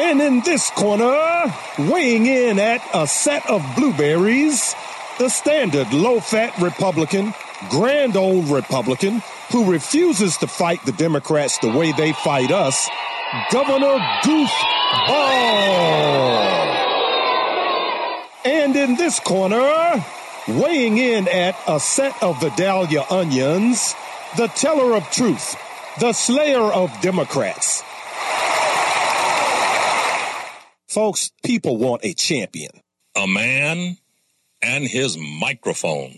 And in this corner, weighing in at a set of blueberries, the standard low-fat Republican, grand old Republican, who refuses to fight the Democrats the way they fight us, Governor Goofball. And in this corner, weighing in at a set of Vidalia onions, the teller of truth, the slayer of Democrats. Folks, people want a champion. A man and his microphone.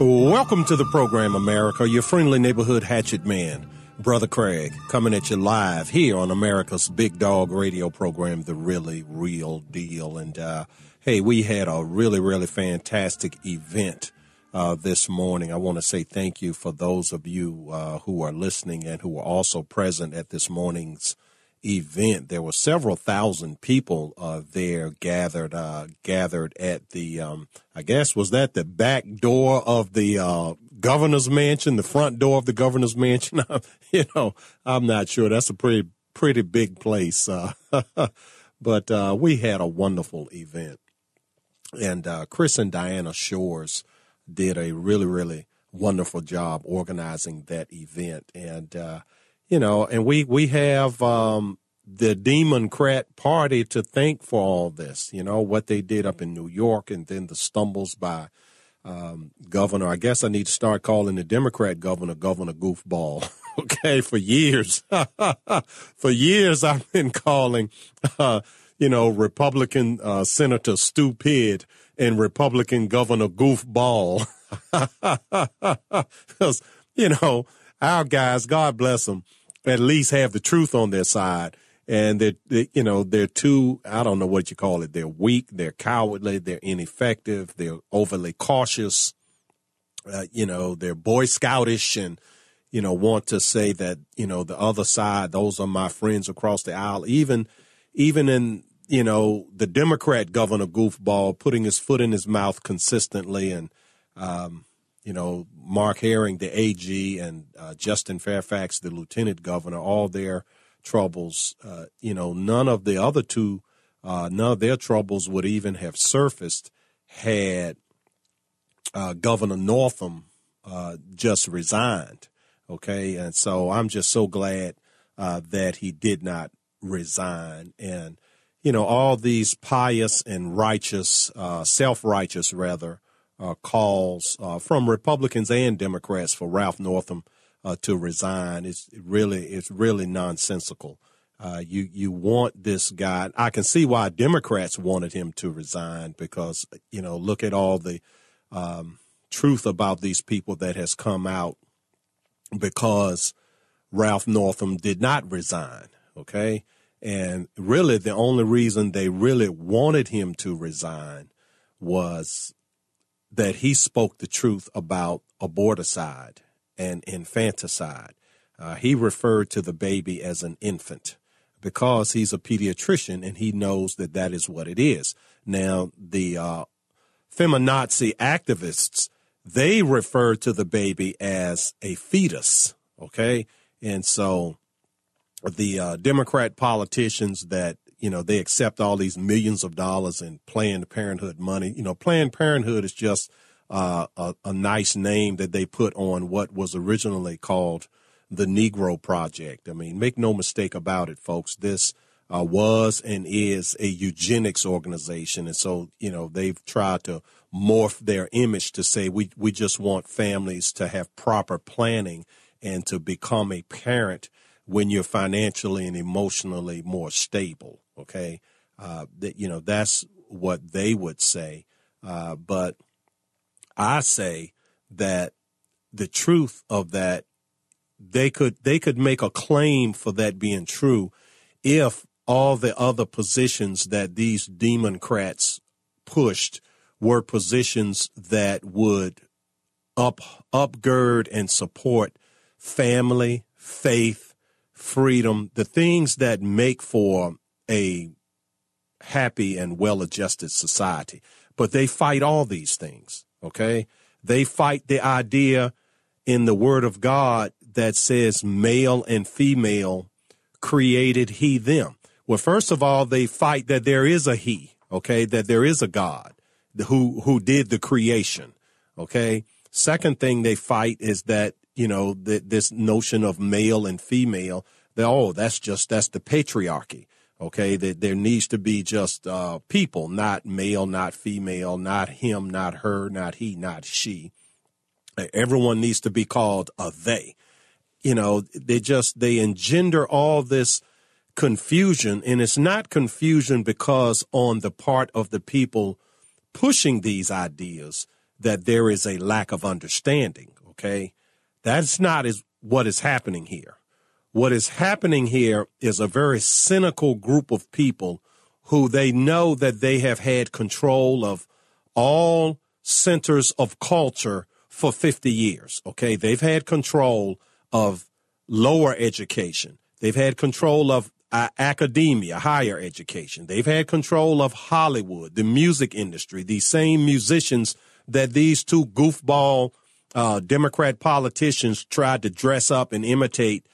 Welcome to the program, America, your friendly neighborhood hatchet man, Brother Craig, coming at you live here on America's Big Dog radio program, The Really Real Deal. And, hey, we had a really, really fantastic event this morning. I want to say thank you for those of you who are listening and who were also present at this morning's event. There were several thousand people there gathered at the, I guess, was that the back door of the governor's mansion, the front door of the governor's mansion? You know, I'm not sure. That's a pretty big place. But we had a wonderful event. And Chris and Diana Shores did a really, really wonderful job organizing that event. And, you know, and we have the Democrat Party to thank for all this, you know, what they did up in New York and then the stumbles by governor. I guess I need to start calling the Democrat governor, Governor Goofball. Okay, for years. For years I've been calling, you know, Republican Senator Stupid and Republican Governor Goofball. Because, you know, our guys, God bless them, at least have the truth on their side. And they, you know, they're too, I don't know what you call it. They're weak. They're cowardly. They're ineffective. They're overly cautious. You know, they're Boy Scoutish and, you know, want to say that, you know, the other side, those are my friends across the aisle. Even in, you know, the Democrat Governor Goofball putting his foot in his mouth consistently and, you know, Mark Herring, the AG, and Justin Fairfax, the lieutenant governor, all their troubles, you know, none of the other two, none of their troubles would even have surfaced had Governor Northam just resigned. OK, and so I'm just so glad that he did not resign. And, you know, all these pious and righteous, self-righteous, rather, calls from Republicans and Democrats for Ralph Northam to resign. It's really nonsensical. You want this guy. I can see why Democrats wanted him to resign because, you know, look at all the truth about these people that has come out because Ralph Northam did not resign. OK. And really, the only reason they really wanted him to resign was that he spoke the truth about aborticide and infanticide. He referred to the baby as an infant because he's a pediatrician and he knows that that is what it is. Now, the feminazi activists, they refer to the baby as a fetus. OK. And so the Democrat politicians that, you know, they accept all these millions of dollars in Planned Parenthood money. You know, Planned Parenthood is just a nice name that they put on what was originally called the Negro Project. I mean, make no mistake about it, folks. This was and is a eugenics organization. And so, you know, they've tried to morph their image to say we just want families to have proper planning and to become a parent when you're financially and emotionally more stable. OK, that, you know, that's what they would say. But I say that the truth of that, they could make a claim for that being true if all the other positions that these Democrats pushed were positions that would upgird and support family, faith, freedom, the things that make for a happy and well-adjusted society. But they fight all these things, okay? They fight the idea in the Word of God that says male and female created he them. Well, first of all, they fight that there is a he, okay, that there is a God who did the creation, okay? Second thing they fight is that, you know, this notion of male and female, that's the patriarchy, okay? That there needs to be just people, not male, not female, not him, not her, not he, not she. Everyone needs to be called a they. You know, they engender all this confusion, and it's not confusion because on the part of the people pushing these ideas that there is a lack of understanding, okay? That's not what is happening here. What is happening here is a very cynical group of people who they know that they have had control of all centers of culture for 50 years, okay? They've had control of lower education. They've had control of academia, higher education. They've had control of Hollywood, the music industry, these same musicians that these two goofball Democrat politicians tried to dress up and imitate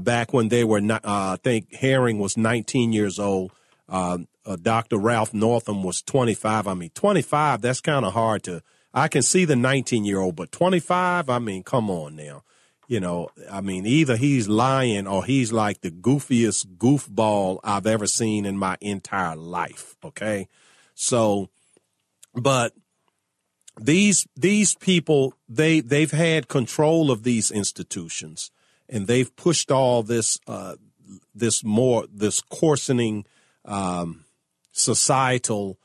back when they were not, I think Herring was 19 years old. Dr. Ralph Northam was 25. I mean, 25, that's kind of hard to... I can see the 19-year-old, but 25, I mean, come on now. You know, I mean, either he's lying or he's like the goofiest goofball I've ever seen in my entire life, okay? So, but these people, they've had control of these institutions, and they've pushed all this, this coarsening societal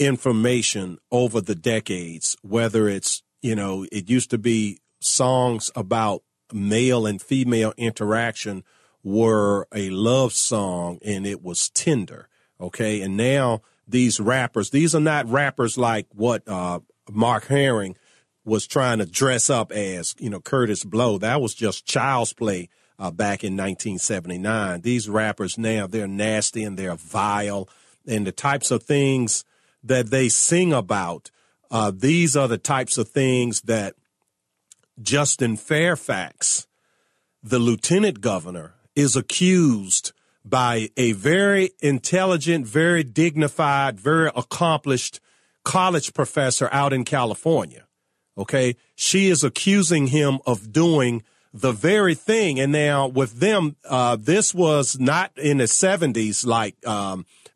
information over the decades, whether it's, you know, it used to be songs about male and female interaction were a love song and it was tender. Okay. And now these rappers, these are not rappers like what Mark Herring was trying to dress up as, you know, Curtis Blow. That was just child's play back in 1979. These rappers now, they're nasty and they're vile, and the types of things that they sing about, these are the types of things that Justin Fairfax, the lieutenant governor, is accused by a very intelligent, very dignified, very accomplished college professor out in California. Okay, she is accusing him of doing the very thing. And now with them, this was not in the 70s like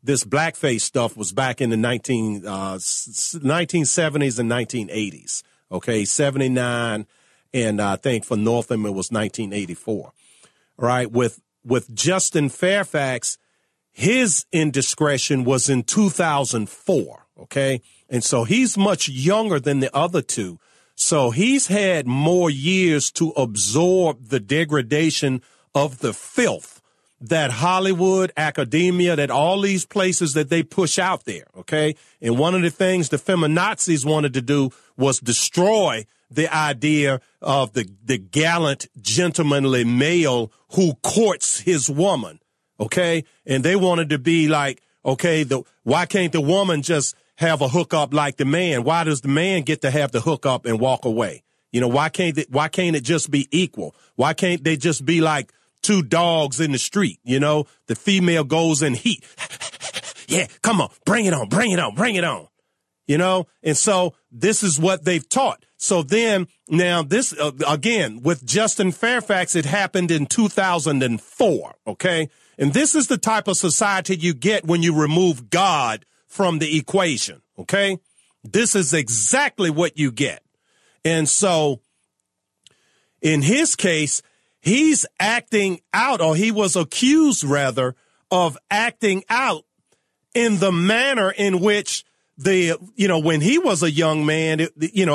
this blackface stuff was back in the 1970s and 1980s, okay, 79, and I think for Northam it was 1984, right? With Justin Fairfax, his indiscretion was in 2004, okay? And so he's much younger than the other two, so he's had more years to absorb the degradation of the filth that Hollywood, academia, that all these places that they push out there, okay? And one of the things the feminazis wanted to do was destroy the idea of the gallant, gentlemanly male who courts his woman, okay? And they wanted to be like, okay, why can't the woman just have a hookup like the man? Why does the man get to have the hookup and walk away? You know, why can't it just be equal? Why can't they just be like two dogs in the street? You know, the female goes in heat. Yeah, come on, bring it on, bring it on, bring it on. You know, and so this is what they've taught. So then now this again with Justin Fairfax, it happened in 2004. OK, and this is the type of society you get when you remove God from the equation. OK, this is exactly what you get. And so in his case, he's acting out, or he was accused, rather, of acting out in the manner in which when he was a young man, it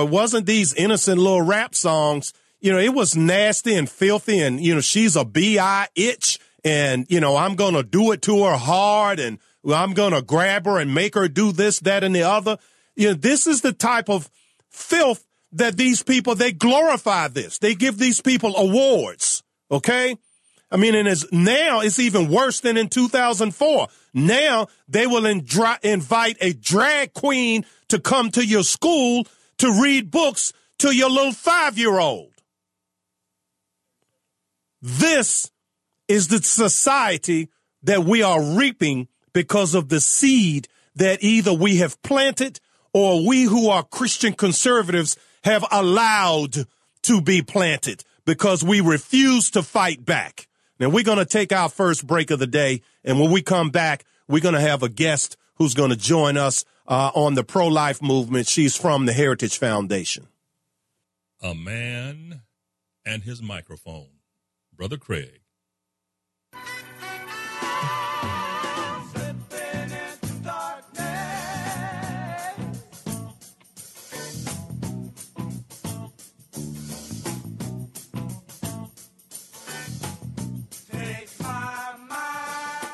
wasn't these innocent little rap songs. You know, it was nasty and filthy and, you know, she's a bitch and, you know, I'm going to do it to her hard and I'm going to grab her and make her do this, that, and the other. You know, this is the type of filth that these people, they glorify this. They give these people awards, okay? I mean, and now it's even worse than in 2004. Now they will invite a drag queen to come to your school to read books to your little 5-year-old. This is the society that we are reaping because of the seed that either we have planted or we who are Christian conservatives have allowed to be planted because we refuse to fight back. Now, we're going to take our first break of the day, and when we come back, we're going to have a guest who's going to join us on the pro-life movement. She's from the Heritage Foundation. A man and his microphone. Brother Craig.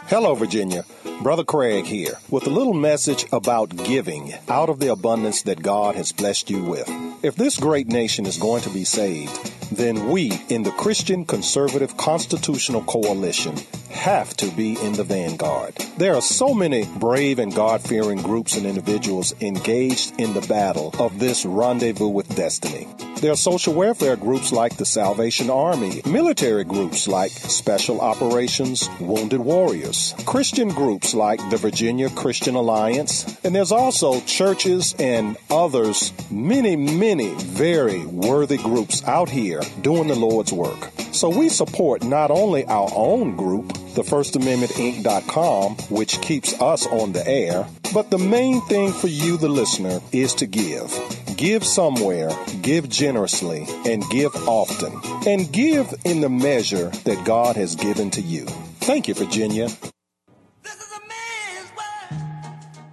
Hello, Virginia. Brother Craig here with a little message about giving out of the abundance that God has blessed you with. If this great nation is going to be saved, then we in the Christian Conservative Constitutional Coalition have to be in the vanguard. There are so many brave and God-fearing groups and individuals engaged in the battle of this rendezvous with destiny. There are social welfare groups like the Salvation Army, military groups like Special Operations Wounded Warriors, Christian groups like the Virginia Christian Alliance, and there's also churches and others, many, many very worthy groups out here doing the Lord's work. So we support not only our own group, the First Amendment, Inc., which keeps us on the air, but the main thing for you, the listener, is to give. Give somewhere, give generously, and give often, and give in the measure that God has given to you. Thank you, Virginia. This is a man's world.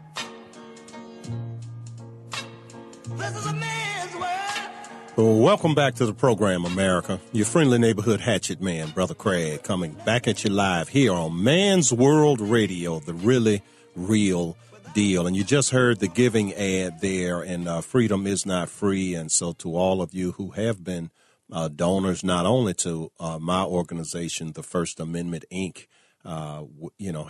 This is a man's world. Welcome back to the program, America. Your friendly neighborhood hatchet man, Brother Craig, coming back at you live here on Man's World Radio, the really real deal. And you just heard the giving ad there, and freedom is not free. And so to all of you who have been donors, not only to my organization, the First Amendment, Inc.,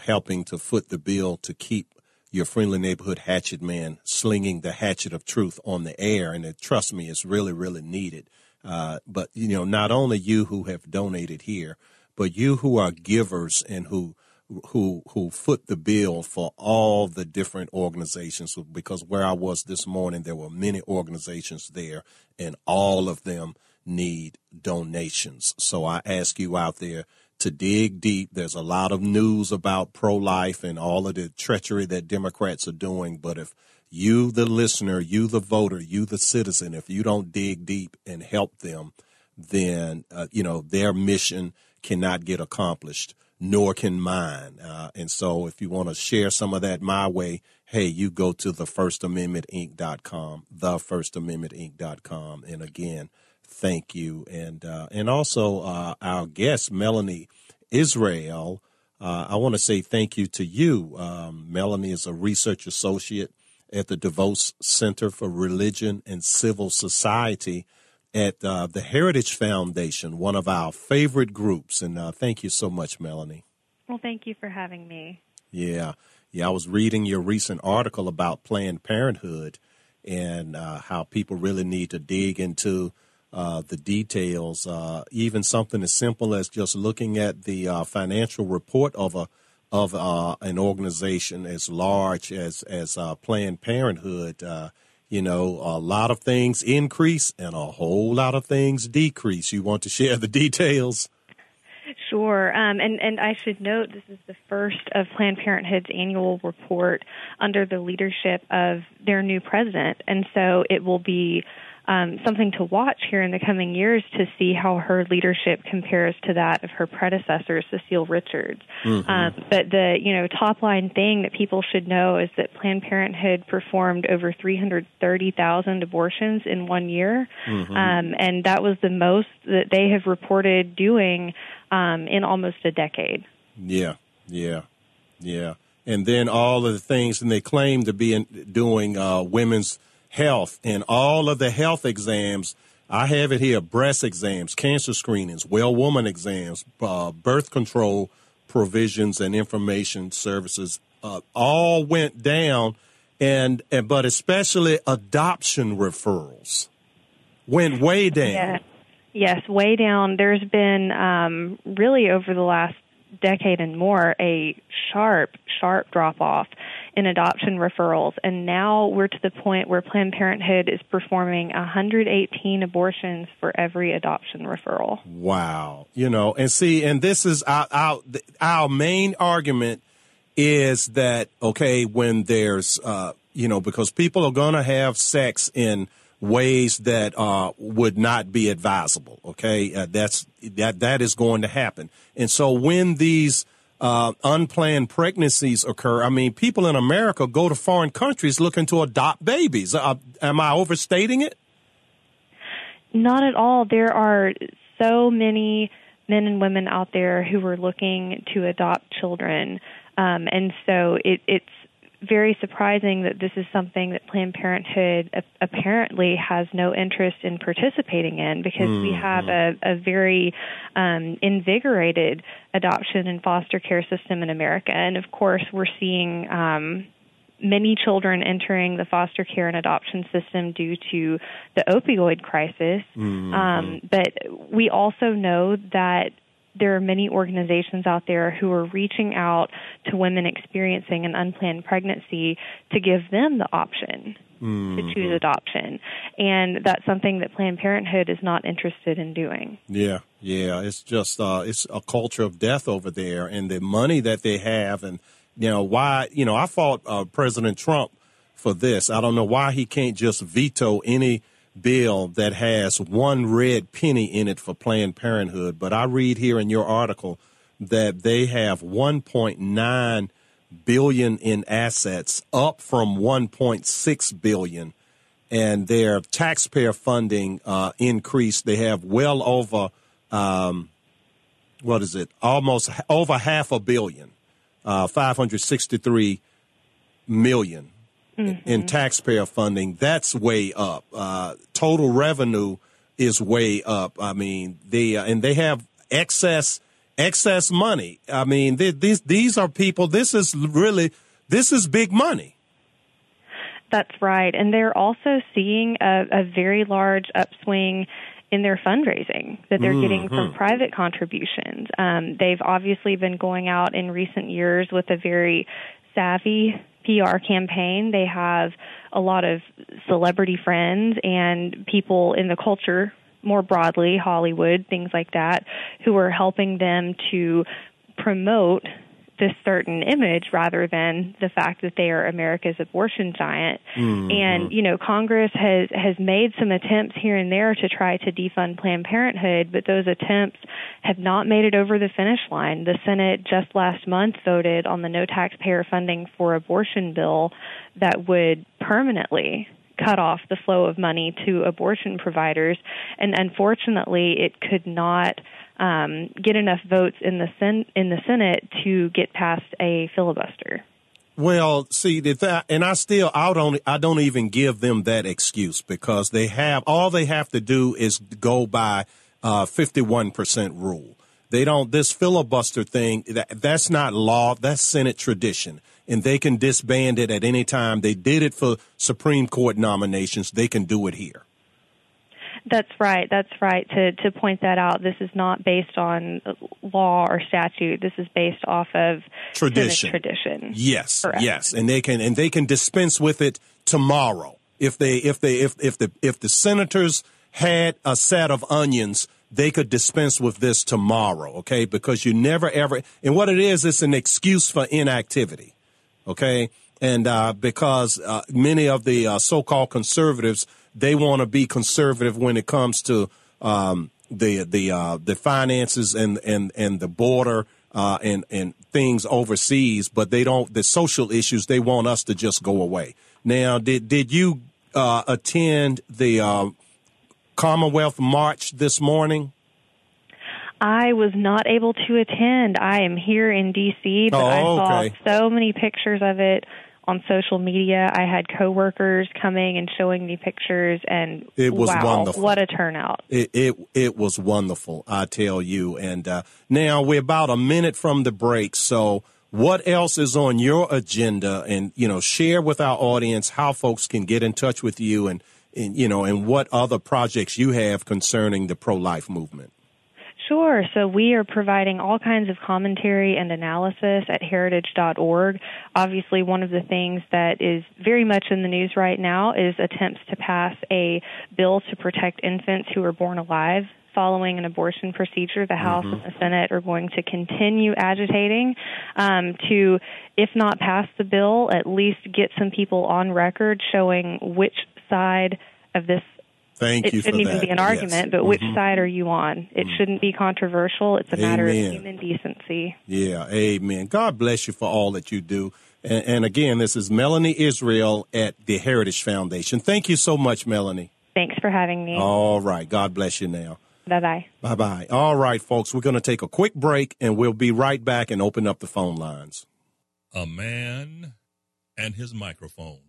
helping to foot the bill to keep your friendly neighborhood hatchet man slinging the hatchet of truth on the air. And trust me, it's really, really needed. But, not only you who have donated here, but you who are givers and who foot the bill for all the different organizations, because where I was this morning, there were many organizations there, and all of them need donations. So I ask you out there to dig deep. There's a lot of news about pro-life and all of the treachery that Democrats are doing, but if you, the listener, you, the voter, you, the citizen, if you don't dig deep and help them, then, their mission cannot get accomplished, nor can mine. And so if you want to share some of that my way, hey, you go to thefirstamendmentinc.com, thefirstamendmentinc.com. And again, thank you. And also our guest, Melanie Israel, I want to say thank you to you. Melanie is a research associate at the DeVos Center for Religion and Civil Society at the Heritage Foundation, one of our favorite groups. And thank you so much, Melanie. Well, thank you for having me. Yeah. I was reading your recent article about Planned Parenthood and how people really need to dig into the details, even something as simple as just looking at the financial report of an organization as large as Planned Parenthood. A lot of things increase and a whole lot of things decrease. You want to share the details? Sure. And I should note this is the first of Planned Parenthood's annual report under the leadership of their new president. And so it will be something to watch here in the coming years to see how her leadership compares to that of her predecessor, Cecile Richards. Mm-hmm. But the top line thing that people should know is that Planned Parenthood performed over 330,000 abortions in 1 year, mm-hmm. And that was the most that they have reported doing in almost a decade. Yeah. And then all of the things, and they claim to be doing women's health, and all of the health exams I have it here, breast exams, cancer screenings, well-woman exams, birth control provisions and information services, all went down, and but especially adoption referrals went way down. Yes, way down. There's been really over the last decade and more a sharp drop-off in adoption referrals. And now we're to the point where Planned Parenthood is performing 118 abortions for every adoption referral. Wow. You know, and see, and this is our main argument is that, okay, when there's, you know, because people are going to have sex in ways that would not be advisable, okay? That is going to happen. And so when these unplanned pregnancies occur, I mean, people in America go to foreign countries looking to adopt babies. Am I overstating it? Not at all. There are so many men and women out there who are looking to adopt children. And so it's very surprising that this is something that Planned Parenthood apparently has no interest in participating in, because we have a very invigorated adoption and foster care system in America. And, of course, we're seeing many children entering the foster care and adoption system due to the opioid crisis. But we also know that there are many organizations out there who are reaching out to women experiencing an unplanned pregnancy to give them the option to choose adoption. And that's something that Planned Parenthood is not interested in doing. Yeah. It's just, it's a culture of death over there, and the money that they have. And, you know, why, you know, I fought President Trump for this. I don't know why he can't just veto any bill that has one red penny in it for Planned Parenthood. But I read here in your article that they have $1.9 billion in assets, up from $1.6 billion. And their taxpayer funding increased. They have well over, almost over half a billion, $563 million. In taxpayer funding, that's way up. Total revenue is way up. I mean, they have excess money. I mean, these are people. This is big money. That's right, and they're also seeing a very large upswing in their fundraising that they're getting from private contributions. They've obviously been going out in recent years with a very savvy PR campaign. They have a lot of celebrity friends and people in the culture, more broadly, Hollywood, things like that, who are helping them to promote this certain image rather than the fact that they are America's abortion giant. And, you know, Congress has made some attempts here and there to try to defund Planned Parenthood, but those attempts have not made it over the finish line. The Senate just last month voted on the no taxpayer funding for abortion bill that would permanently cut off the flow of money to abortion providers. And unfortunately, it could not get enough votes in the Senate to get past a filibuster. Well, see, I don't even give them that excuse, because they have to do is go by 51% rule. They don't, this filibuster thing, that's not law, that's Senate tradition, and they can disband it at any time. They did it for Supreme Court nominations. They can do it here. That's right. To point that out, this is not based on law or statute. This is based off of tradition. Yes, correct. Yes, and they can dispense with it tomorrow if the senators had a set of onions, they could dispense with this tomorrow. Okay, because you never ever, and what it is, it's an excuse for inactivity. Okay, and because many of the so-called conservatives, they want to be conservative when it comes to the finances and the border and things overseas, but they don't, the social issues, they want us to just go away. Now, did you attend the Commonwealth March this morning? I was not able to attend. I am here in D.C., but I saw so many pictures of it on social media. I had coworkers coming and showing me pictures, and it was wonderful. What a turnout. It was wonderful, I tell you. And now we're about a minute from the break, so what else is on your agenda? And, you know, share with our audience how folks can get in touch with you and what other projects you have concerning the pro-life movement. Sure. So we are providing all kinds of commentary and analysis at heritage.org. Obviously, one of the things that is very much in the news right now is attempts to pass a bill to protect infants who are born alive following an abortion procedure. The House and the Senate are going to continue agitating to, if not pass the bill, at least get some people on record showing which side of this. Thank you. It shouldn't even be an argument, but which side are you on? It shouldn't be controversial. It's a matter of human decency. Yeah, amen. God bless you for all that you do. And again, this is Melanie Israel at the Heritage Foundation. Thank you so much, Melanie. Thanks for having me. All right. God bless you now. Bye-bye. Bye-bye. All right, folks, we're going to take a quick break, and we'll be right back and open up the phone lines. A man and his microphone.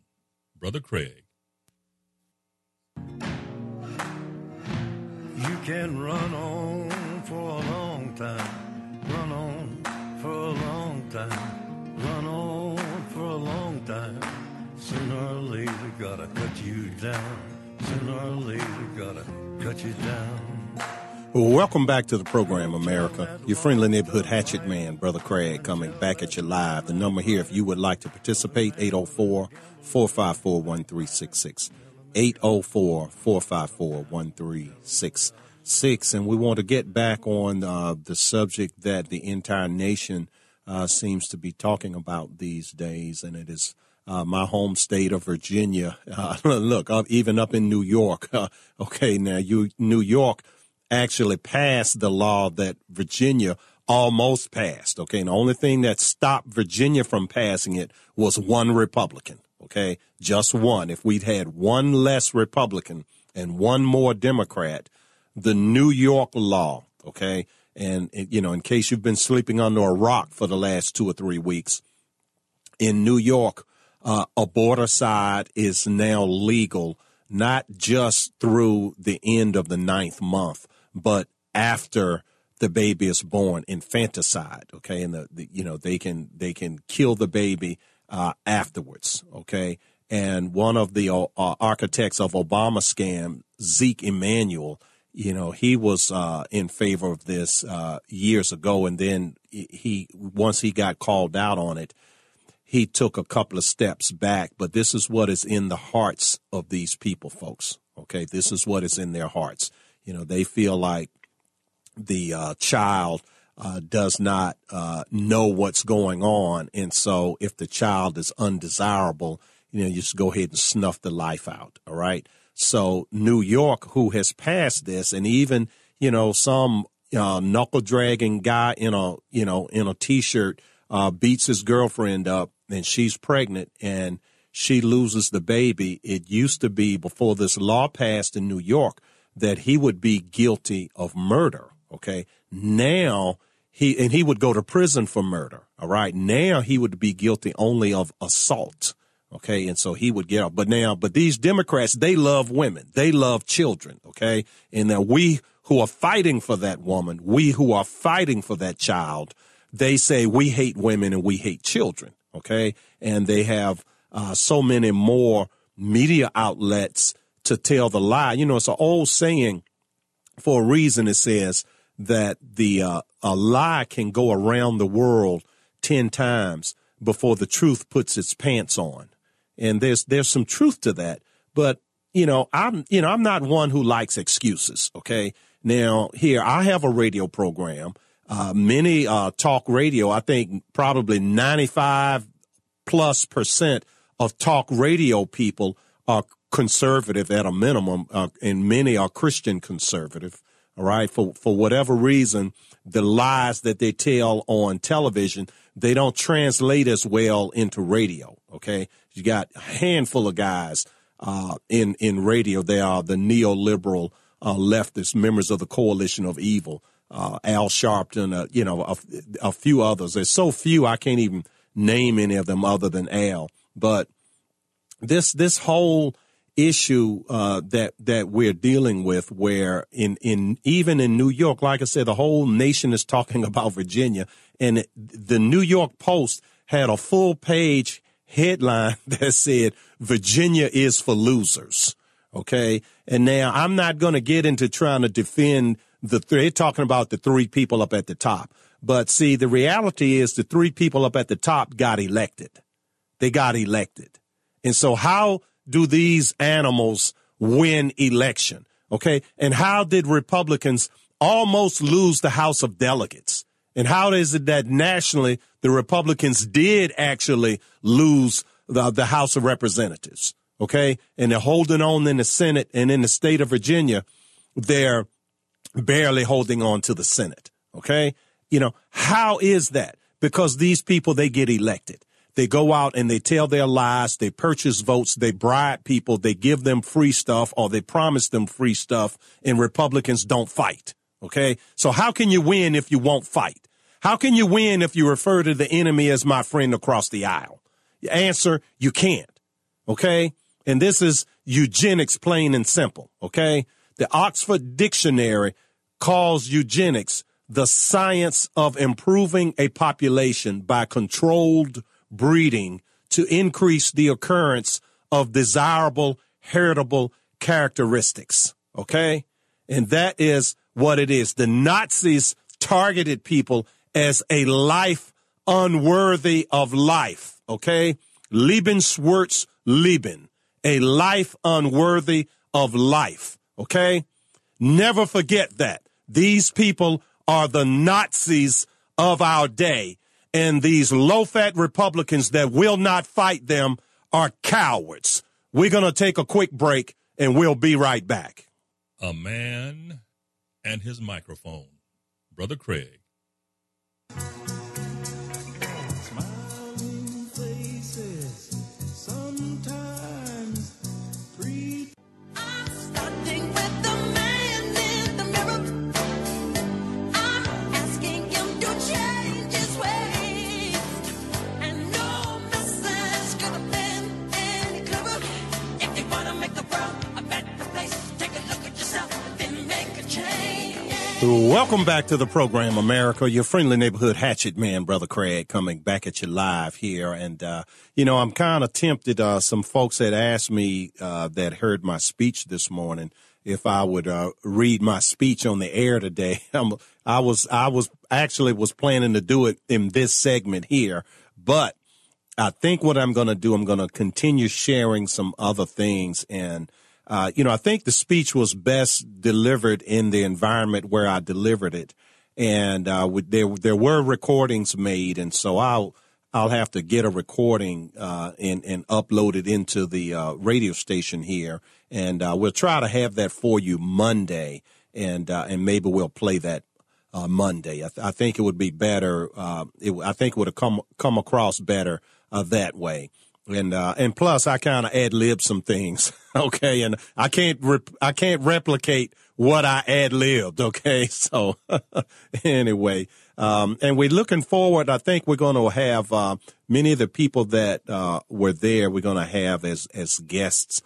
Brother Craig. You can run on for a long time, run on for a long time, run on for a long time. Sooner or later, gotta cut you down. Sooner or later, gotta cut you down. Welcome back to the program, America. Your friendly neighborhood hatchet man, Brother Craig, coming back at you live. The number here, if you would like to participate, 804-454-1366. 804-454-1366. And we want to get back on the subject that the entire nation seems to be talking about these days, and it is my home state of Virginia. Look, even up in New York. Okay, now New York actually passed the law that Virginia almost passed. Okay, and the only thing that stopped Virginia from passing it was one Republican. Okay, just one. If we'd had one less Republican and one more Democrat, the New York law, okay, and, you know, in case you've been sleeping under a rock for the last 2 or 3 weeks, in New York, aborticide is now legal, not just through the end of the 9th month, but after the baby is born, infanticide, okay, and, you know, they can kill the baby afterwards, okay? And one of the architects of Obama scam, Zeke Emmanuel, you know, he was in favor of this years ago, and then once he got called out on it, he took a couple of steps back. But this is what is in the hearts of these people, folks, okay? This is what is in their hearts. You know, they feel like the child does not know what's going on. And so if the child is undesirable, you know, you just go ahead and snuff the life out. All right. So New York, who has passed this, and even, you know, some knuckle dragging guy in a T-shirt beats his girlfriend up, and she's pregnant and she loses the baby. It used to be, before this law passed in New York, that he would be guilty of murder. OK, now he would go to prison for murder. All right. Now he would be guilty only of assault. OK. And so he would get out. But these Democrats, they love women. They love children. OK. And now we who are fighting for that woman, we who are fighting for that child, they say we hate women and we hate children. OK. And they have so many more media outlets to tell the lie. You know, it's an old saying. For a reason, it says that a lie can go around the world 10 times before the truth puts its pants on. And there's some truth to that. But, you know, I'm not one who likes excuses. OK, now here I have a radio program. Many talk radio, I think probably 95%+ of talk radio people are conservative at a minimum, and many are Christian conservative. All right. For whatever reason, the lies that they tell on television, they don't translate as well into radio. OK, you got a handful of guys in radio. They are the neoliberal leftists, members of the Coalition of Evil, Al Sharpton, a few others. There's so few I can't even name any of them other than Al. But this whole issue that we're dealing with, where in even in New York, like I said, the whole nation is talking about Virginia, and the New York Post had a full page headline that said Virginia is for losers. OK, and now I'm not going to get into trying to defend they're talking about the three people up at the top. But see, the reality is the three people up at the top got elected. They got elected. And so how do these animals win election? OK, and how did Republicans almost lose the House of Delegates? And how is it that nationally the Republicans did actually lose the House of Representatives? OK, and they're holding on in the Senate, and in the state of Virginia, they're barely holding on to the Senate. OK, you know, how is that? Because these people, they get elected. They go out and they tell their lies. They purchase votes. They bribe people. They give them free stuff, or they promise them free stuff, and Republicans don't fight. OK, so how can you win if you won't fight? How can you win if you refer to the enemy as my friend across the aisle? The answer, you can't. OK. And this is eugenics, plain and simple, okay? The Oxford Dictionary calls eugenics the science of improving a population by controlled breeding to increase the occurrence of desirable heritable characteristics, okay? And that is what it is. The Nazis targeted people as a life unworthy of life, okay? Lebenswerts Leben. A life unworthy of life. OK, never forget that. These people are the Nazis of our day. And these low-fat Republicans that will not fight them are cowards. We're going to take a quick break, and we'll be right back. A man and his microphone. Brother Craig. Welcome back to the program, America. Your friendly neighborhood hatchet man, Brother Craig, coming back at you live here. And, you know, I'm kind of tempted. Some folks had asked me that heard my speech this morning if I would read my speech on the air today. I was actually planning to do it in this segment here. But I think what I'm going to do, I'm going to continue sharing some other things. And you know, I think the speech was best delivered in the environment where I delivered it, and there were recordings made, and so I'll have to get a recording and upload it into the radio station here, and we'll try to have that for you Monday, and maybe we'll play that Monday. I think it would be better. I think it would have come across better that way. And plus, I kind of ad-lib some things, okay? And I can't replicate what I ad-libbed, okay? So anyway, and we're looking forward. I think we're going to have many of the people that were there. We're going to have as guests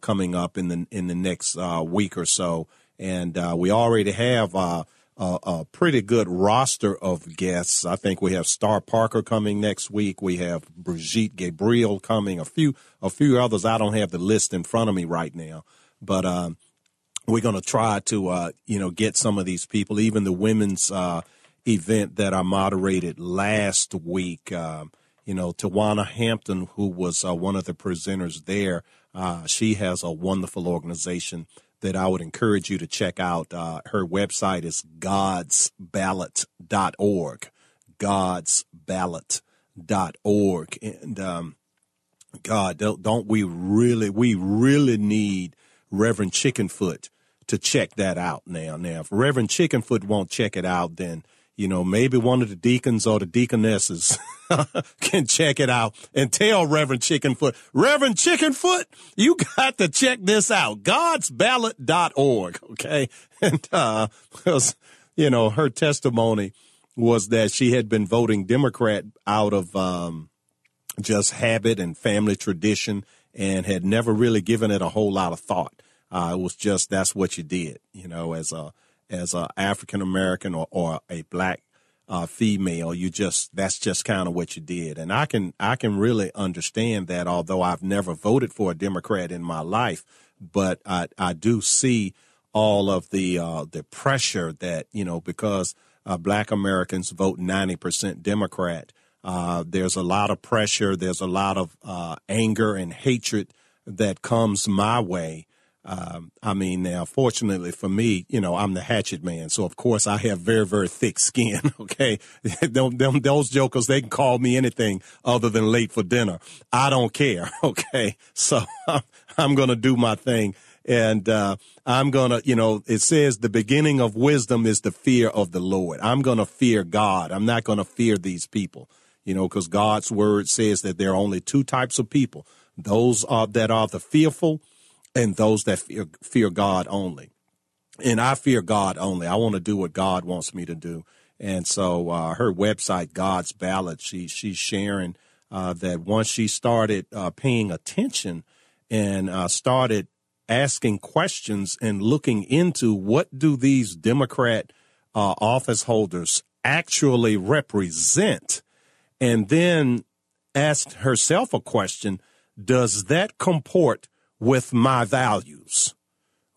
coming up in the next week or so. And we already have a pretty good roster of guests. I think we have Star Parker coming next week. We have Brigitte Gabriel coming, a few others. I don't have the list in front of me right now, but we're going to try to, you know, get some of these people. Even the women's event that I moderated last week, you know, Tawana Hampton, who was one of the presenters there, she has a wonderful organization that I would encourage you to check out. Her website is godsballot.org, godsballot.org. And, God, don't we really need Reverend Chickenfoot to check that out now. Now, if Reverend Chickenfoot won't check it out, then, you know, maybe one of the deacons or the deaconesses can check it out and tell Reverend Chickenfoot, Reverend Chickenfoot, you got to check this out. Godsballot.org. Okay. And, because, you know, her testimony was that she had been voting Democrat out of, just habit and family tradition and had never really given it a whole lot of thought. It was just that's what you did, you know, as a African-American or a black female, you just that's just kind of what you did. And I can really understand that, although I've never voted for a Democrat in my life. But I do see all of the pressure that, you know, because black Americans vote 90% Democrat. There's a lot of pressure. There's a lot of anger and hatred that comes my way. I mean, now, fortunately for me, you know, I'm the hatchet man. So, of course, I have very, very thick skin. OK, those jokers, they can call me anything other than late for dinner. I don't care. OK, so I'm going to do my thing. And I'm going to, you know, it says the beginning of wisdom is the fear of the Lord. I'm going to fear God. I'm not going to fear these people, you know, because God's word says that there are only two types of people. Those that are the fearful and those that fear God only. And I fear God only. I want to do what God wants me to do. And so her website, God's Ballot, she's sharing that once she started paying attention and started asking questions and looking into what do these Democrat office holders actually represent, and then asked herself a question, does that comport with my values?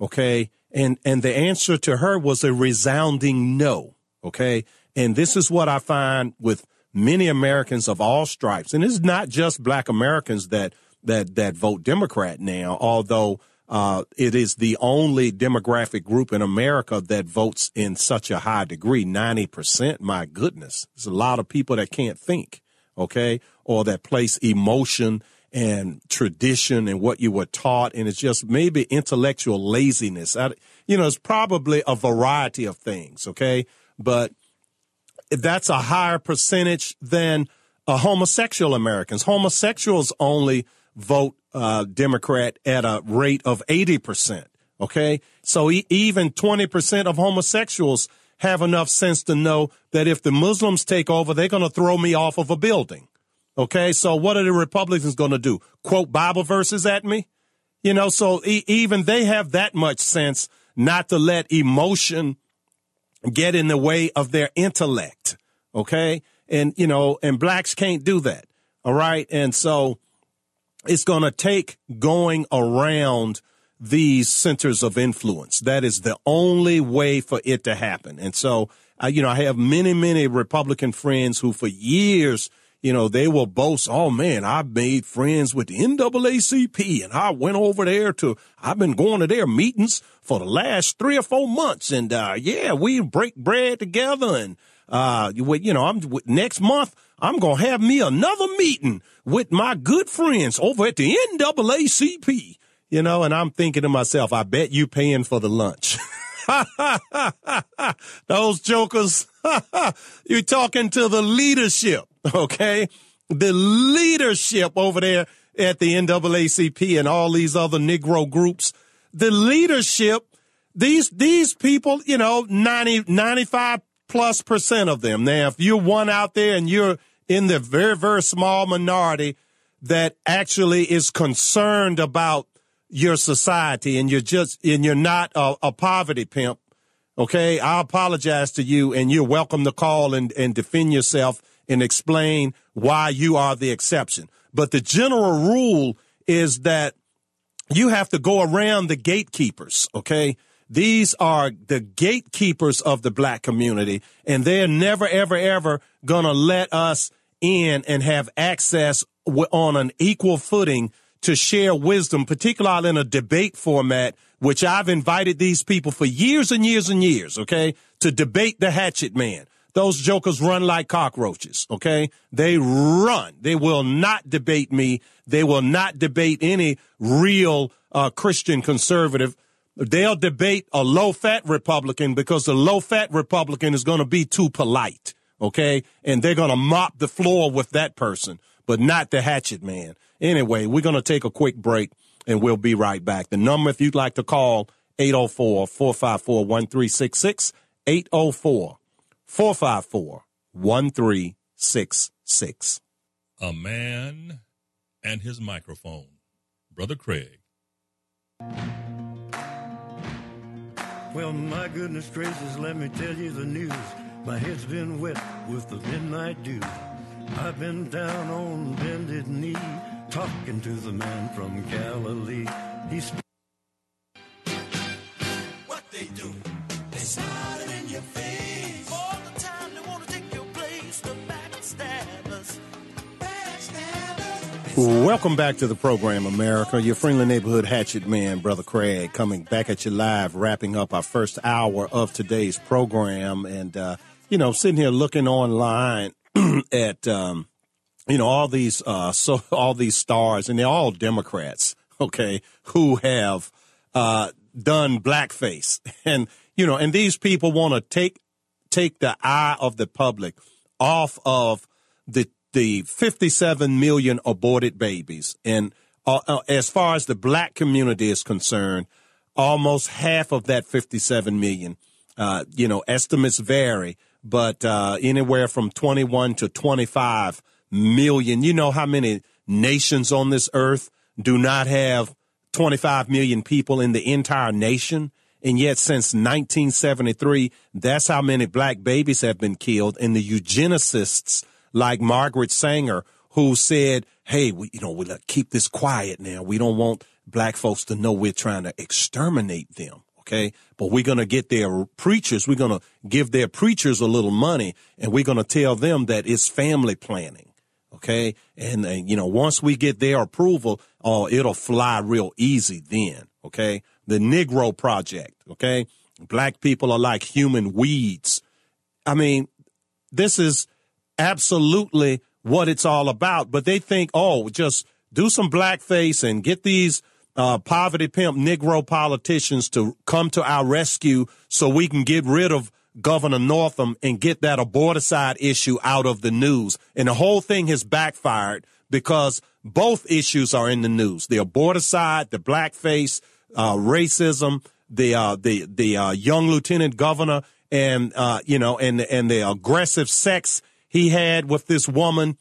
Okay. And the answer to her was a resounding no. Okay. And this is what I find with many Americans of all stripes. And it's not just black Americans that vote Democrat now, although it is the only demographic group in America that votes in such a high degree, 90%. My goodness. There's a lot of people that can't think, okay, or that place emotion and tradition and what you were taught. And it's just maybe intellectual laziness. You know, it's probably a variety of things, okay? But that's a higher percentage than homosexual Americans. Homosexuals only vote Democrat at a rate of 80%. OK, so even 20% of homosexuals have enough sense to know that if the Muslims take over, they're going to throw me off of a building. OK, so what are the Republicans going to do? Quote Bible verses at me? You know, so even they have that much sense not to let emotion get in the way of their intellect. OK, and, you know, and blacks can't do that. All right. And so it's going to take going around these centers of influence. That is the only way for it to happen. And so, you know, I have many, many Republican friends who for years, you know, they will boast, oh, man, I made friends with the NAACP and I went over there I've been going to their meetings for the last 3 or 4 months. And, yeah, we break bread together and, you know, next month I'm going to have me another meeting with my good friends over at the NAACP, you know, and I'm thinking to myself, I bet you paying for the lunch. Those jokers, you're talking to the leadership, okay? The leadership over there at the NAACP and all these other Negro groups, the leadership, these people, you know, 90-95%+ of them. Now, if you're one out there and you're in the very, very small minority that actually is concerned about your society and you're not a poverty pimp, okay, I apologize to you and you're welcome to call and defend yourself and explain why you are the exception. But the general rule is that you have to go around the gatekeepers, okay? These are the gatekeepers of the black community, and they're never, ever, ever going to let us in and have access on an equal footing to share wisdom, particularly in a debate format, which I've invited these people for years and years and years, okay, to debate the hatchet man. Those jokers run like cockroaches, okay? They run. They will not debate me. They will not debate any real Christian conservative. They'll debate a low-fat Republican because the low-fat Republican is going to be too polite, okay? And they're going to mop the floor with that person, but not the hatchet man. Anyway, we're going to take a quick break, and we'll be right back. The number, if you'd like to call, 804-454-1366, 804-454-1366. A Man and His Microphone, Brother Craig. Well, my goodness gracious, let me tell you the news. My head's been wet with the midnight dew. I've been down on bended knee, talking to the man from Galilee. He's what they do, they slide it in your face. All the time they want to take your place, the backstabbers. Welcome back to the program, America. Your friendly neighborhood hatchet man, Brother Craig, coming back at you live, wrapping up our first hour of today's program. And, sitting here looking online at, all these stars, and they're all Democrats, okay, who have done blackface. And, and these people want to take the eye of the public off of the 57 million aborted babies. And as far as the black community is concerned, almost half of that 57 million, estimates vary, but anywhere from 21 to 25 million. You know how many nations on this earth do not have 25 million people in the entire nation? And yet since 1973, that's how many black babies have been killed. And the eugenicists like Margaret Sanger, who said, hey, we'll keep this quiet now. We don't want black folks to know we're trying to exterminate them, okay? But we're going to get their preachers. We're going to give their preachers a little money, and we're going to tell them that it's family planning, okay? And once we get their approval, it'll fly real easy then, okay? The Negro Project, okay? Black people are like human weeds. I mean, this is absolutely what it's all about. But they think, just do some blackface and get these poverty pimp Negro politicians to come to our rescue so we can get rid of Governor Northam and get that aborticide issue out of the news. And the whole thing has backfired because both issues are in the news. The aborticide, the blackface, racism, the young lieutenant governor and the aggressive sex he had with this woman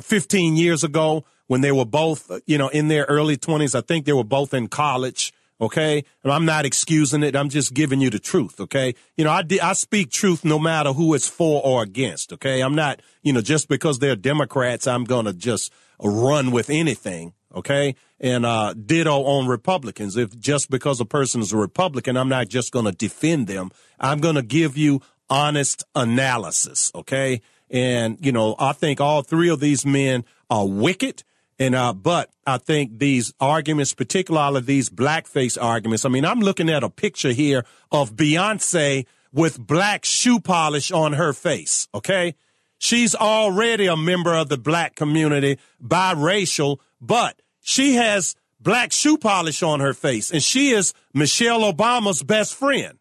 15 years ago when they were both, in their early 20s. I think they were both in college. OK, and I'm not excusing it. I'm just giving you the truth. OK, I speak truth no matter who it's for or against. OK, I'm not, just because they're Democrats, I'm going to just run with anything. OK, and ditto on Republicans. If just because a person is a Republican, I'm not just going to defend them. I'm going to give you honest analysis. OK. And, I think all three of these men are wicked. And but I think these arguments, particularly these blackface arguments. I mean, I'm looking at a picture here of Beyonce with black shoe polish on her face. OK, she's already a member of the black community, biracial, but she has black shoe polish on her face. And she is Michelle Obama's best friend.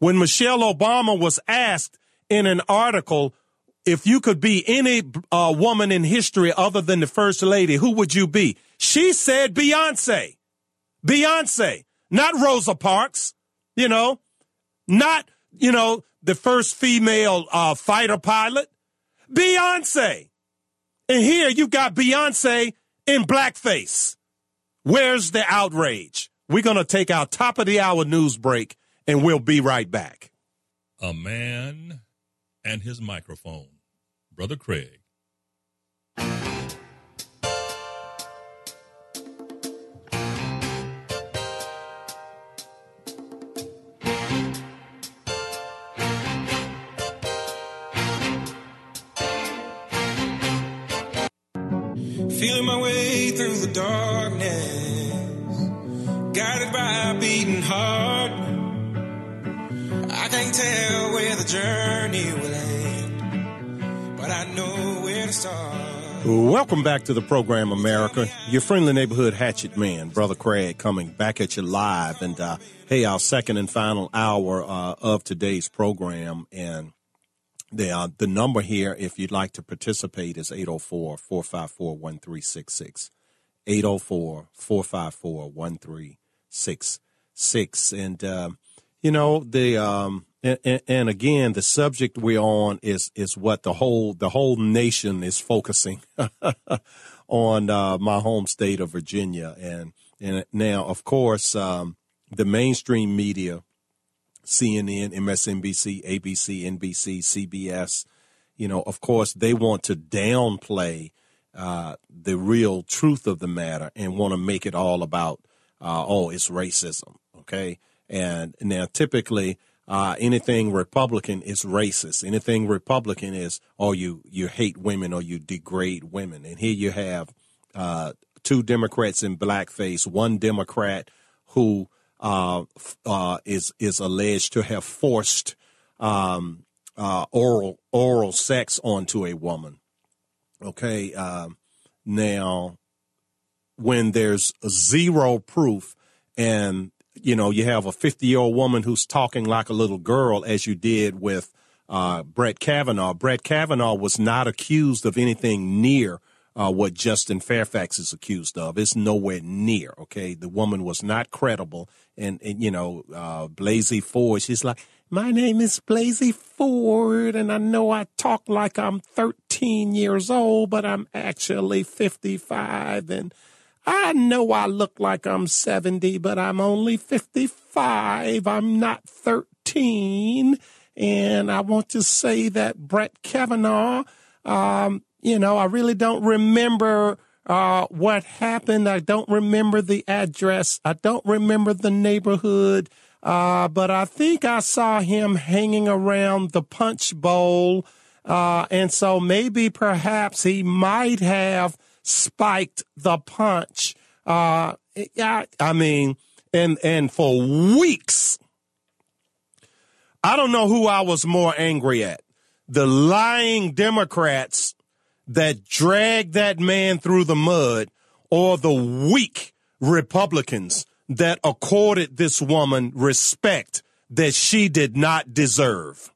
When Michelle Obama was asked in an article, if you could be any woman in history other than the first lady, who would you be? She said Beyonce. Beyonce, not Rosa Parks, not, the first female fighter pilot. Beyonce. And here you got Beyonce in blackface. Where's the outrage? We're going to take our top of the hour news break, and we'll be right back. A Man and His Microphone, Brother Craig. Feeling my way through the darkness, guided by a beating heart. I can't tell where the journey will end, but I know where to start. Welcome back to the program, America. Your friendly neighborhood hatchet man, Brother Craig, coming back at you live. And, our second and final hour of today's program. And the number here, if you'd like to participate, is 804-454-1366. 804-454-1366. And, And again, the subject we're on is what the whole nation is focusing on, my home state of Virginia. And now, of course, the mainstream media, CNN, MSNBC, ABC, NBC, CBS, you know, of course, they want to downplay the real truth of the matter and want to make it all about, it's racism. Okay. And now typically, anything Republican is racist. Anything Republican is, you hate women or you degrade women. And here you have two Democrats in blackface, one Democrat who is alleged to have forced oral sex onto a woman. Okay, now when there's zero proof and you have a 50-year-old woman who's talking like a little girl, as you did with Brett Kavanaugh. Brett Kavanaugh was not accused of anything near what Justin Fairfax is accused of. It's nowhere near, okay? The woman was not credible. And Blasey Ford, she's like, my name is Blasey Ford, and I know I talk like I'm 13 years old, but I'm actually 55, and I know I look like I'm 70, but I'm only 55. I'm not 13. And I want to say that Brett Kavanaugh, I really don't remember what happened. I don't remember the address. I don't remember the neighborhood. But I think I saw him hanging around the punch bowl. And so maybe perhaps he might have spiked the punch. And for weeks, I don't know who I was more angry at, the lying Democrats that dragged that man through the mud or the weak Republicans that accorded this woman respect that she did not deserve.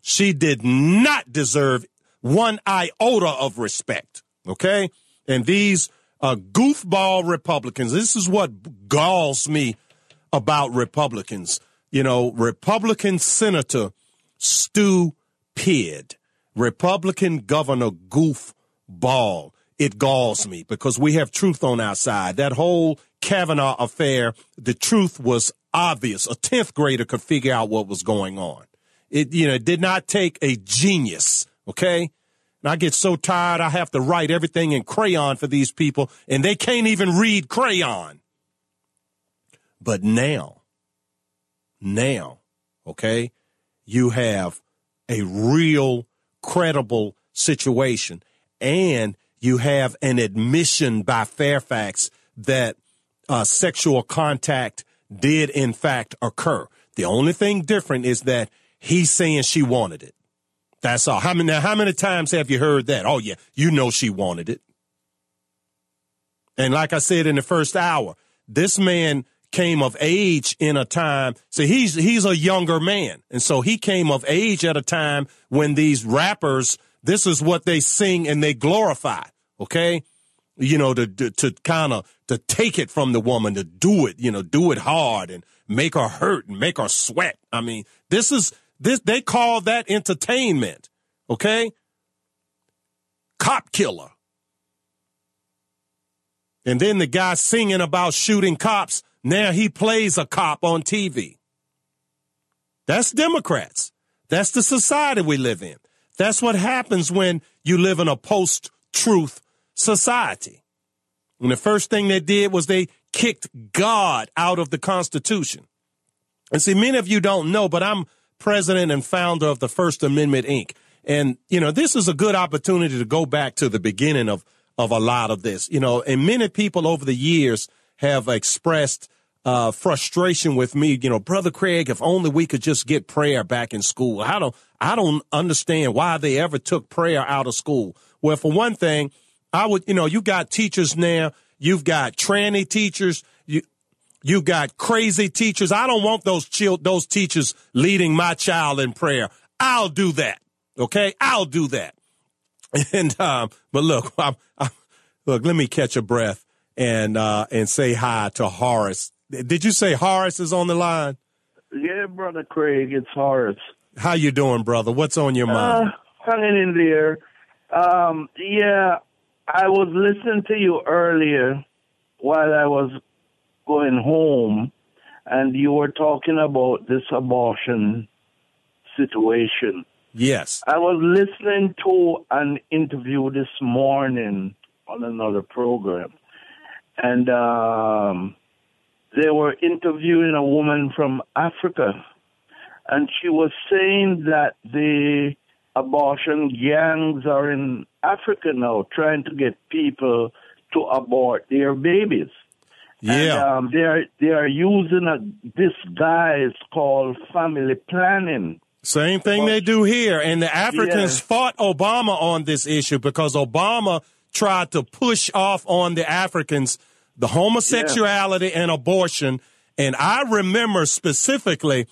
She did not deserve one iota of respect. Okay. And these goofball Republicans, this is what galls me about Republicans. Republican Senator stupid, Republican Governor goofball. It galls me because we have truth on our side. That whole Kavanaugh affair, the truth was obvious. A 10th grader could figure out what was going on. It did not take a genius, okay? And I get so tired I have to write everything in crayon for these people, and they can't even read crayon. But now, okay, you have a real credible situation, and you have an admission by Fairfax that sexual contact did in fact occur. The only thing different is that he's saying she wanted it. That's all. How many times have you heard that? Oh, yeah, she wanted it. And like I said in the first hour, this man came of age in a time. So he's a younger man. And so he came of age at a time when these rappers, this is what they sing and they glorify. OK, to take it from the woman, to do it, do it hard and make her hurt and make her sweat. I mean, this they call that entertainment, okay? Cop killer. And then the guy singing about shooting cops, now he plays a cop on TV. That's Democrats. That's the society we live in. That's what happens when you live in a post-truth society. And the first thing they did was they kicked God out of the Constitution. And see, many of you don't know, but I'm president and founder of the First Amendment, Inc. And, this is a good opportunity to go back to the beginning of a lot of this, and many people over the years have expressed frustration with me. Brother Craig, if only we could just get prayer back in school. I don't understand why they ever took prayer out of school. Well, for one thing, you got teachers now. You've got tranny teachers. You got crazy teachers. I don't want those teachers leading my child in prayer. I'll do that. Okay, I'll do that. And but look, look. Let me catch a breath and say hi to Horace. Did you say Horace is on the line? Yeah, Brother Craig, it's Horace. How you doing, brother? What's on your mind? Hanging in there. Yeah, I was listening to you earlier while I was going home, and you were talking about this abortion situation. Yes. I was listening to an interview this morning on another program, and they were interviewing a woman from Africa, and she was saying that the abortion gangs are in Africa now trying to get people to abort their babies. Yeah. And, they are using this guise called family planning. Same thing they do here. And the Africans fought Obama on this issue because Obama tried to push off on the Africans the homosexuality and abortion. And I remember specifically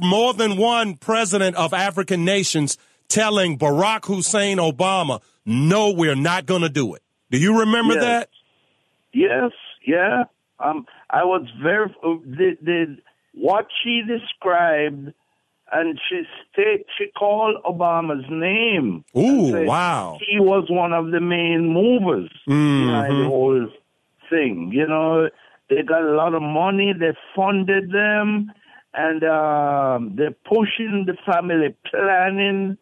more than one president of African nations telling Barack Hussein Obama, no, we're not going to do it. Do you remember that? Yes, yeah. I was very... what she described... And she called Obama's name. Ooh, wow. He was one of the main movers behind the whole thing. You know, they got a lot of money. They funded them. And they're pushing the family planning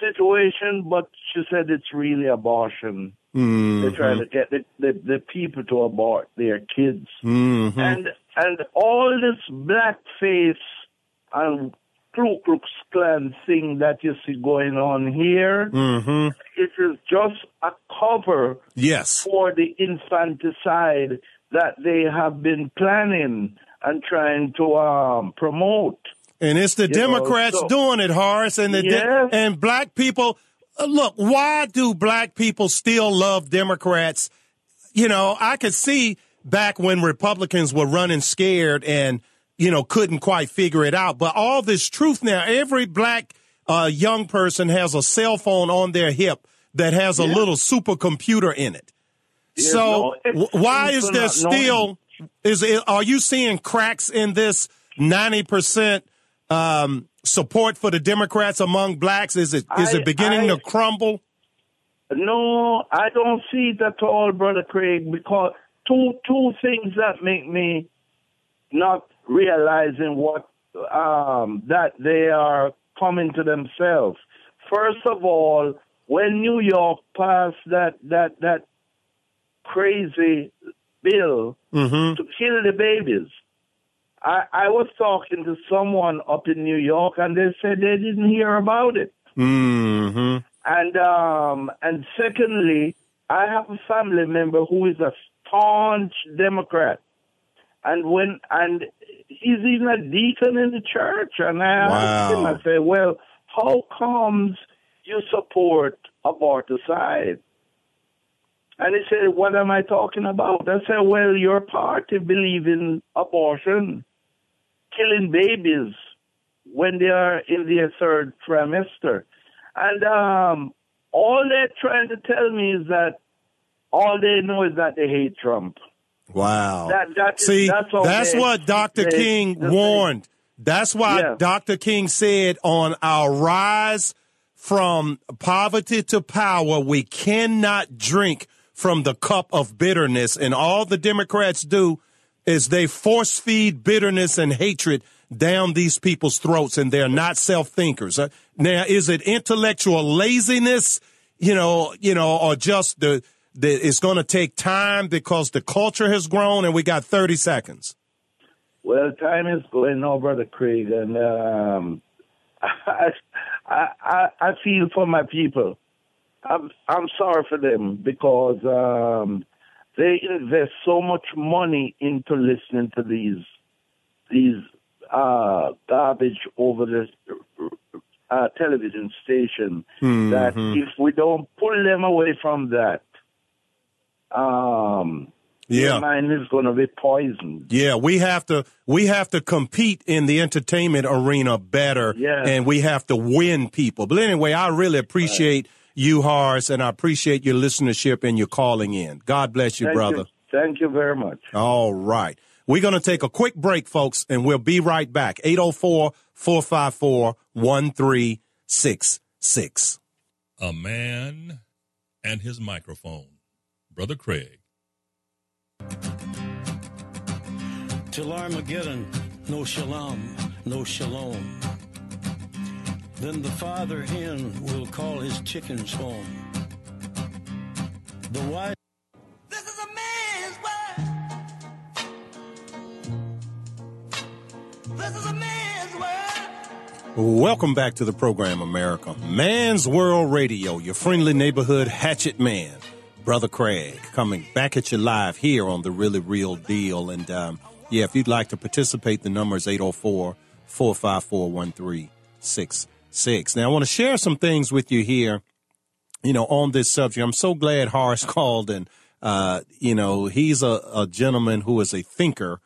situation. But she said it's really abortion. Mm-hmm. They're trying to get the people to abort their kids. Mm-hmm. And all this blackface and Ku Klux Klan thing that you see going on here, it is just a cover for the infanticide that they have been planning and trying to promote. And it's the Democrats doing it, Horace, and and black people. Look, why do black people still love Democrats? You know, I could see back when Republicans were running scared and couldn't quite figure it out. But all this truth now, every black young person has a cell phone on their hip that has a little supercomputer in it. Yeah, so why is there still, are you seeing cracks in this 90% support for the Democrats among blacks? Is it beginning to crumble? No, I don't see it at all, Brother Craig, because two things that make me not realizing what that they are coming to themselves. First of all, when New York passed that crazy bill to kill the babies, I was talking to someone up in New York, and they said they didn't hear about it. Mm-hmm. And secondly, I have a family member who is a staunch Democrat. And he's even a deacon in the church. And I asked him, I said, well, how comes you support aborticide? And he said, what am I talking about? I said, well, your party believes in abortion, killing babies when they are in their third trimester. And all they're trying to tell me is that all they know is that they hate Trump. Wow. That's what Dr. King warned. That's why Dr. King said on our rise from poverty to power, we cannot drink from the cup of bitterness. And all the Democrats do is they force feed bitterness and hatred down these people's throats, and they're not self-thinkers. Now, is it intellectual laziness, or just it's going to take time because the culture has grown, and we got 30 seconds. Well, time is going on, Brother Craig, and I feel for my people. I'm sorry for them because they invest so much money into listening to these garbage over the television station that if we don't pull them away from that, your mind is going to be poisoned. Yeah, we have to compete in the entertainment arena better, and we have to win people. But anyway, I really appreciate you, Horace, and I appreciate your listenership and your calling in. God bless you, brother. Thank you very much. All right. We're going to take a quick break, folks, and we'll be right back. 804-454-1366. A man and his microphone. Brother Craig. Till Armageddon, no shalom, no shalom. Then the father hen will call his chickens home. The wife. This is a man's world. This is a man's world. Welcome back to the program, America. Man's World Radio, your friendly neighborhood hatchet man. Brother Craig coming back at you live here on The Really Real Deal. And, yeah, if you'd like to participate, the number is 804-454-1366. Now, I want to share some things with you here, you know, on this subject. I'm so glad Horace called, and, you know, he's a gentleman who is a thinker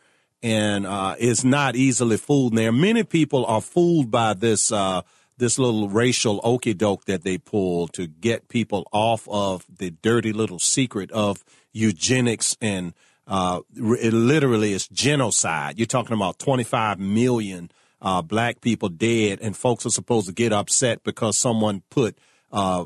and is not easily fooled. Now, many people are fooled by this this little racial okey-doke that they pull to get people off of the dirty little secret of eugenics and it literally is genocide. You're talking about 25 million black people dead, and folks are supposed to get upset because someone put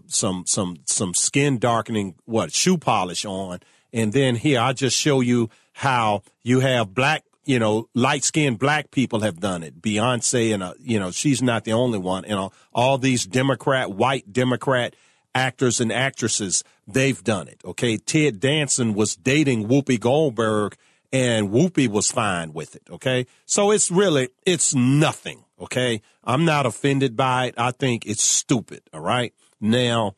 some skin darkening, shoe polish on. And then here, I'll just show you how you have black, you know, light-skinned black people have done it. Beyonce, and, you know, she's not the only one. You know, all these Democrat, white Democrat actors and actresses, they've done it, okay? Ted Danson was dating Whoopi Goldberg, and Whoopi was fine with it, okay? So it's really, it's nothing, okay? I'm not offended by it. I think it's stupid, all right? Now,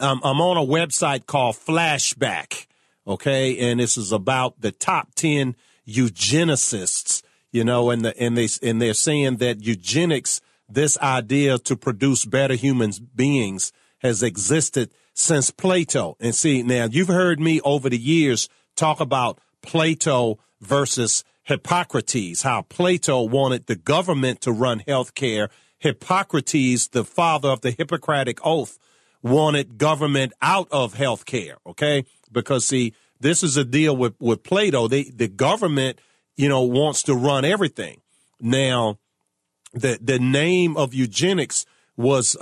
I'm on a website called Flashback, okay? And this is about the top 10 eugenicists, you know, and they're saying that eugenics, this idea to produce better human beings, has existed since Plato. And see, now you've heard me over the years talk about Plato versus Hippocrates, how Plato wanted the government to run healthcare. Hippocrates, the father of the Hippocratic Oath, wanted government out of healthcare. Okay. Because see, this is a deal with Plato. The government, you know, wants to run everything. Now, the name of eugenics was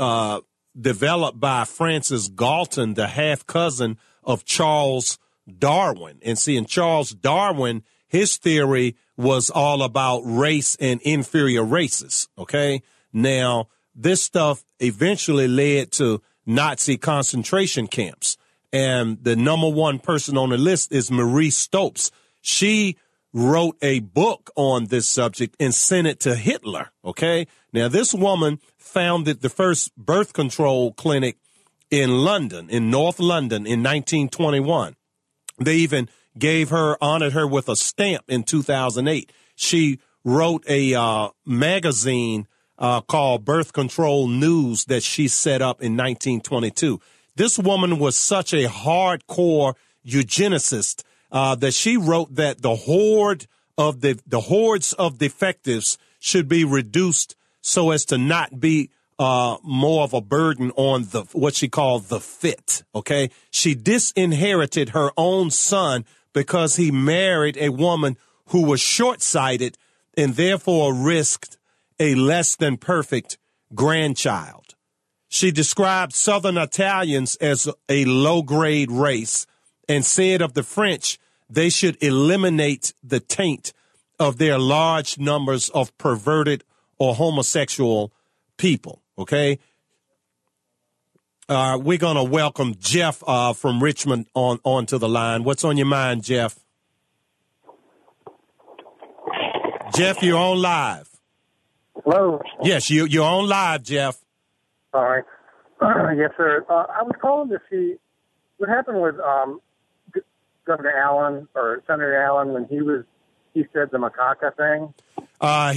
developed by Francis Galton, the half-cousin of Charles Darwin. And see, in Charles Darwin, his theory was all about race and inferior races, okay? Now, this stuff eventually led to Nazi concentration camps. And the number one person on the list is Marie Stopes. She wrote a book on this subject and sent it to Hitler, okay? Now, this woman founded the first birth control clinic in London, in North London, in 1921. They even honored her with a stamp in 2008. She wrote a magazine called Birth Control News that she set up in 1922. This woman was such a hardcore eugenicist that she wrote that the hordes of defectives should be reduced so as to not be more of a burden on the what she called the fit. Okay, she disinherited her own son because he married a woman who was short-sighted and therefore risked a less than perfect grandchild. She described Southern Italians as a low-grade race and said of the French, they should eliminate the taint of their large numbers of perverted or homosexual people, okay? We're going to welcome Jeff from Richmond onto the line. What's on your mind, Jeff? Jeff, you're on live. Hello? Yes, you're on live, Jeff. All right. Yes, sir. I was calling to see what happened with Governor Allen or Senator Allen when he said the macaca thing.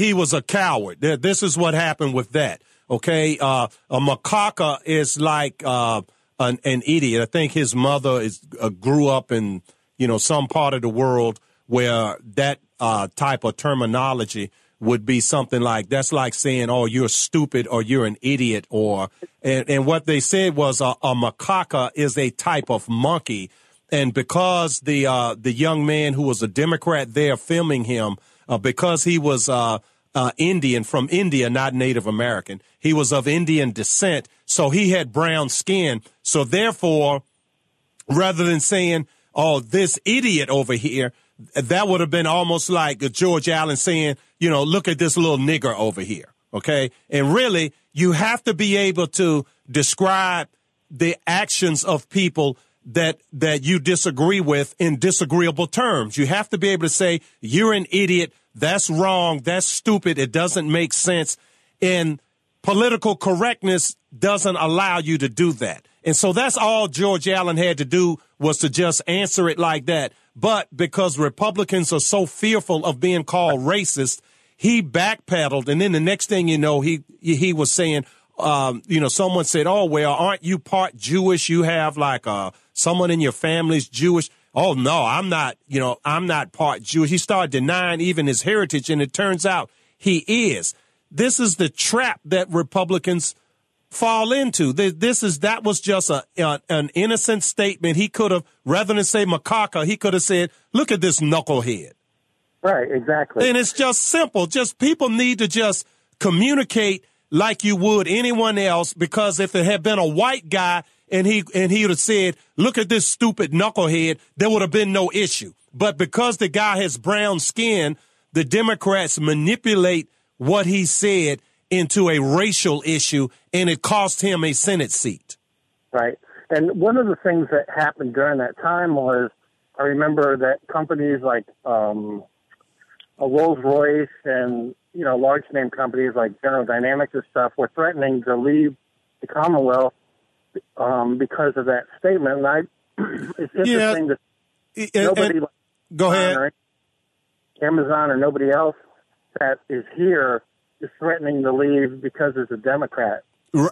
He was a coward. This is what happened with that. Okay, a macaca is like an idiot. I think his mother grew up in, you know, some part of the world where that type of terminology would be something like, that's like saying, oh, you're stupid or you're an idiot, or, and what they said was a macaca is a type of monkey And because the young man who was a Democrat there filming him, because he was Indian, from India, not Native American, he was of Indian descent, so he had brown skin. So therefore, rather than saying, "Oh, this idiot over here," that would have been almost like George Allen saying, you know, "Look at this little nigger over here." OK, and really, you have to be able to describe the actions of people that you disagree with in disagreeable terms. You have to be able to say, "You're an idiot. That's wrong. That's stupid. It doesn't make sense." And political correctness doesn't allow you to do that. And so that's all George Allen had to do, was to just answer it like that. But because Republicans are so fearful of being called racist, he backpedaled, and then the next thing you know, he was saying, you know, someone said, "Oh, well, aren't you part Jewish? You have like someone in your family's Jewish." "Oh, no, I'm not, you know, I'm not part Jewish." He started denying even his heritage, and it turns out he is. This is the trap that Republicans fall into. That was just an innocent statement. He could have, rather than say macaca, he could have said, "Look at this knucklehead." Right, exactly. And it's just simple. Just people need to just communicate like you would anyone else, because if it had been a white guy and he would have said, "Look at this stupid knucklehead," there would have been no issue. But because the guy has brown skin, the Democrats manipulate what he said into a racial issue, and it cost him a Senate seat. Right. And one of the things that happened during that time was, I remember that companies like Rolls-Royce and, you know, large name companies like General Dynamics and stuff were threatening to leave the Commonwealth because of that statement. And it's interesting that nobody like go ahead. Or Amazon or nobody else that is here is threatening to leave because it's a Democrat.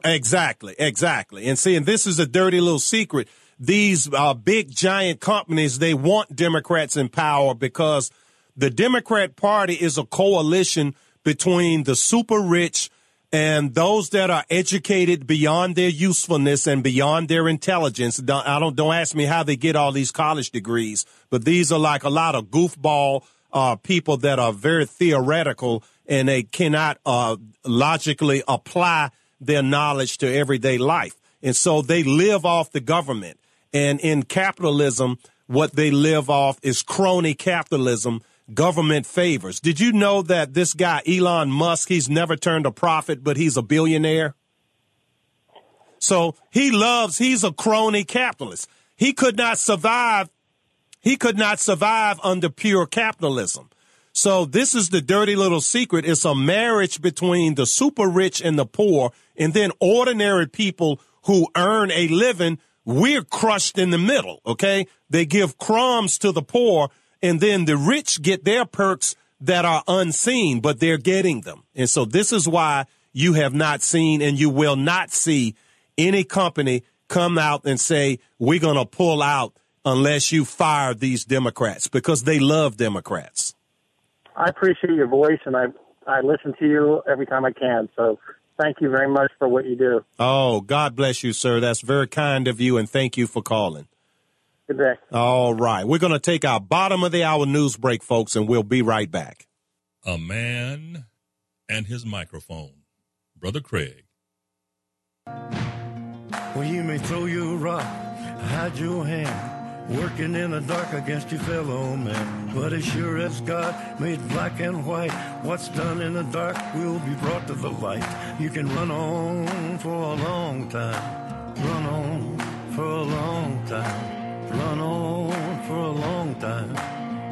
Exactly, exactly. And see, and this is a dirty little secret. These big, giant companies, they want Democrats in power because the Democrat Party is a coalition between the super rich and those that are educated beyond their usefulness and beyond their intelligence. Don't ask me how they get all these college degrees, but these are like a lot of goofball people that are very theoretical, and they cannot logically apply their knowledge to everyday life. And so they live off the government. And in capitalism, what they live off is crony capitalism. Government favors. Did you know that this guy, Elon Musk, he's never turned a profit, but he's a billionaire? So he's a crony capitalist. He could not survive under pure capitalism. So this is the dirty little secret. It's a marriage between the super rich and the poor, and then ordinary people who earn a living. We're crushed in the middle, okay? They give crumbs to the poor, and then the rich get their perks that are unseen, but they're getting them. And so this is why you have not seen, and you will not see, any company come out and say, "We're going to pull out unless you fire these Democrats," because they love Democrats. I appreciate your voice, and I listen to you every time I can. So thank you very much for what you do. Oh, God bless you, sir. That's very kind of you, and thank you for calling. Good day. All right. We're going to take our bottom of the hour news break, folks, and we'll be right back. A man and his microphone. Brother Craig. Well, you may throw your rock, hide your hand, working in the dark against your fellow man. But as sure as God made black and white, what's done in the dark will be brought to the light. You can run on for a long time, run on for a long time. Run on for a long time.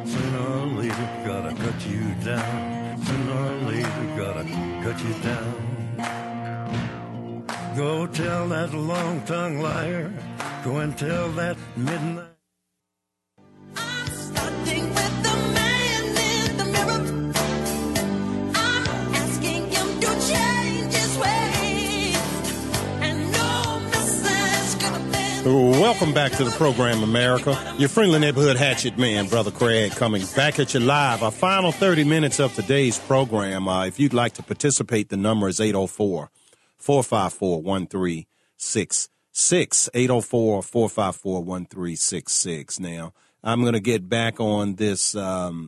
Sooner or later, gotta cut you down. Sooner or later, gotta cut you down. Go tell that long-tongued liar. Go and tell that midnight. I'm starting with the man in the mirror. I'm asking him to change his ways. And no message gonna be. Welcome back to the program, America. Your friendly neighborhood hatchet man, Brother Craig, coming back at you live. Our final 30 minutes of today's program. If you'd like to participate, the number is 804-454-1366. 804-454-1366. Now, I'm going to get back on this. I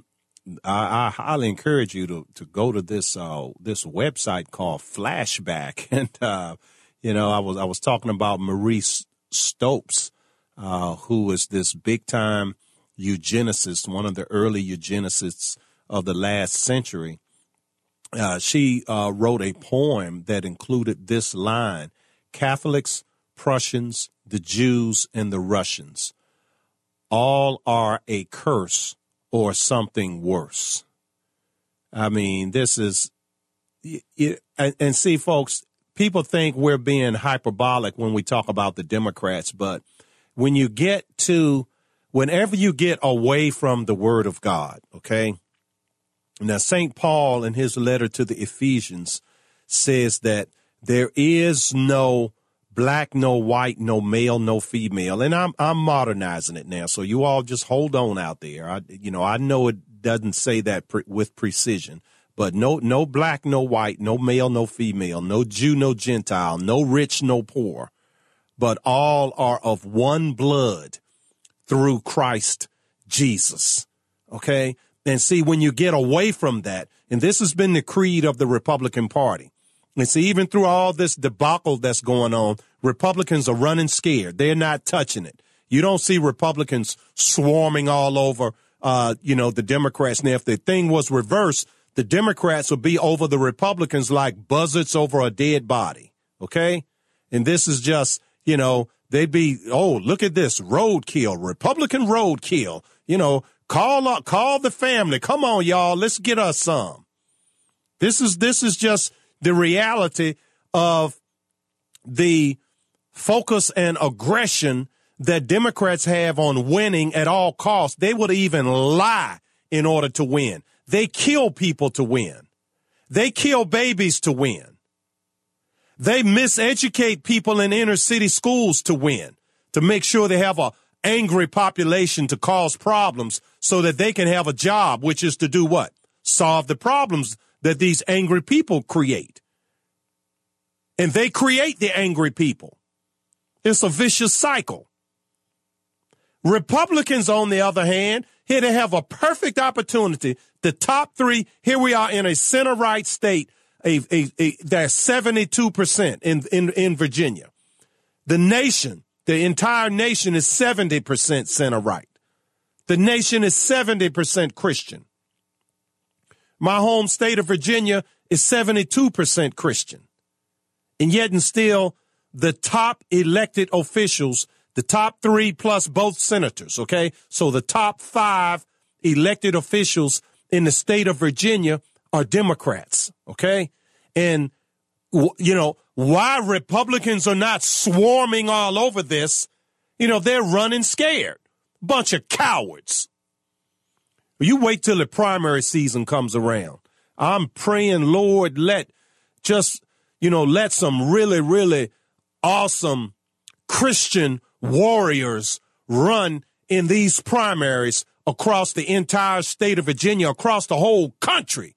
highly encourage you to go to this this website called Flashback. And, you know, I was talking about Maurice Stopes, who is this big-time eugenicist, one of the early eugenicists of the last century. She wrote a poem that included this line: Catholics, Prussians, the Jews, and the Russians, all are a curse or something worse. I mean, this is, and see, folks, people think we're being hyperbolic when we talk about the Democrats, but when you get to, whenever you get away from the Word of God, okay? Now, St. Paul, in his letter to the Ephesians, says that there is no black, no white, no male, no female. And I'm modernizing it now, so you all just hold on out there. I know it doesn't say that with precision, but no black, no white, no male, no female, no Jew, no Gentile, no rich, no poor, but all are of one blood through Christ Jesus. Okay? And see, when you get away from that, and this has been the creed of the Republican Party, and see, even through all this debacle that's going on, Republicans are running scared. They're not touching it. You don't see Republicans swarming all over, the Democrats. Now, if the thing was reversed, the Democrats would be over the Republicans like buzzards over a dead body. Okay? And this is just, they'd be, oh, look at this roadkill, Republican roadkill. Call the family. Come on, y'all. Let's get us some. This is just the reality of the focus and aggression that Democrats have on winning at all costs. They would even lie in order to win. They kill people to win. They kill babies to win. They miseducate people in inner city schools to win, to make sure they have a angry population to cause problems so that they can have a job, which is to do what? Solve the problems that these angry people create. And they create the angry people. It's a vicious cycle. Republicans, on the other hand, here they have a perfect opportunity. The top three, here we are in a center-right state, that's 72% in Virginia. The entire nation is 70% center-right. The nation is 70% Christian. My home state of Virginia is 72% Christian. And yet and still, the top elected officials, the top three plus both senators, okay? So the top five elected officials in the state of Virginia are Democrats, okay? And, why Republicans are not swarming all over this, they're running scared. Bunch of cowards. You wait till the primary season comes around. I'm praying, Lord, let some really, really awesome Christian warriors run in these primaries across the entire state of Virginia, across the whole country.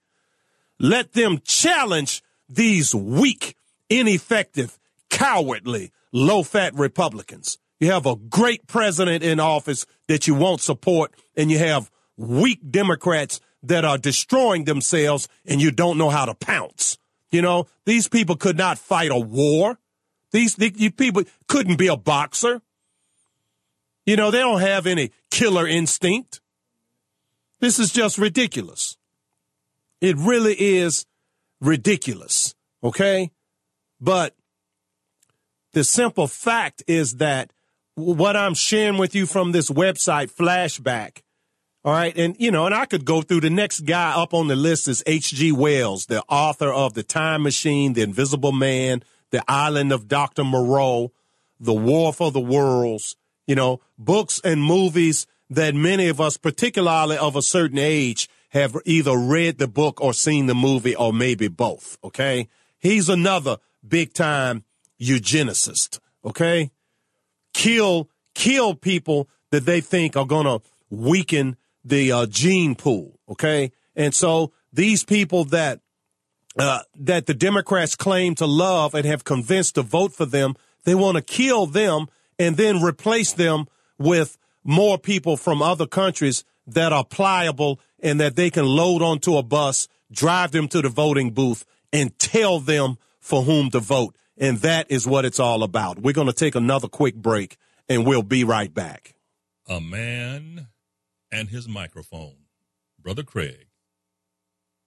Let them challenge these weak, ineffective, cowardly, low-fat Republicans. You have a great president in office that you won't support, and you have weak Democrats that are destroying themselves, and you don't know how to pounce. These people could not fight a war. These people couldn't be a boxer. They don't have any killer instinct. This is just ridiculous. It really is ridiculous, okay? But the simple fact is that what I'm sharing with you from this website, Flashback, all right, and I could go through. The next guy up on the list is H.G. Wells, the author of The Time Machine, The Invisible Man, The Island of Dr. Moreau, The War for the Worlds, books and movies that many of us, particularly of a certain age, have either read the book or seen the movie or maybe both, okay? He's another big-time eugenicist, okay? Kill people that they think are going to weaken the gene pool, okay? And so these people that the Democrats claim to love and have convinced to vote for them, They want to kill them and then replace them with more people from other countries that are pliable and that they can load onto a bus, drive them to the voting booth, and tell them for whom to vote. And that is what it's all about. We're going to take another quick break, and we'll be right back. A man and his microphone. Brother Craig.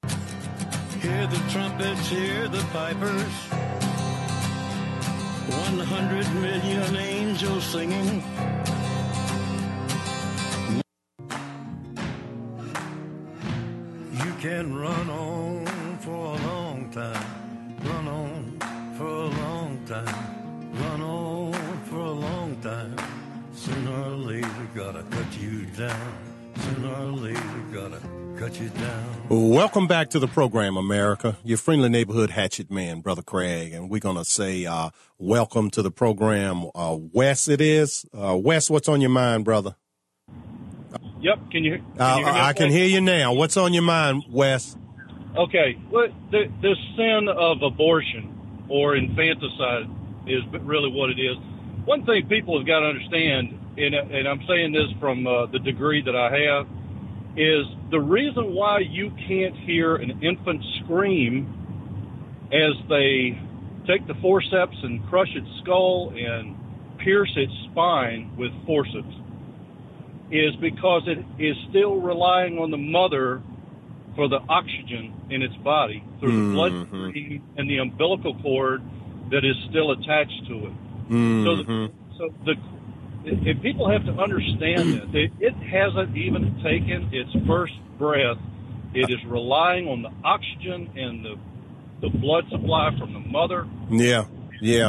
Hear the trumpets, hear the pipers. 100 million angels singing. You can run on for a long time, run on for a long time, run on for a long time. Sooner or later, gotta cut you down. Sooner or later, gotta cut you down. Welcome back to the program, America. Your friendly neighborhood hatchet man, Brother Craig. And we're going to say welcome to the program. Wes, it is. Wes, what's on your mind, brother? Yep. Can you hear me? I can hear you now. What's on your mind, Wes? Okay. Well, the sin of abortion or infanticide is really what it is. One thing people have got to understand, and I'm saying this from the degree that I have, is the reason why you can't hear an infant scream as they take the forceps and crush its skull and pierce its spine with forceps is because it is still relying on the mother for the oxygen in its body through the bloodstream and the umbilical cord that is still attached to it. So if people have to understand that it hasn't even taken its first breath, it is relying on the oxygen and the blood supply from the mother. Yeah.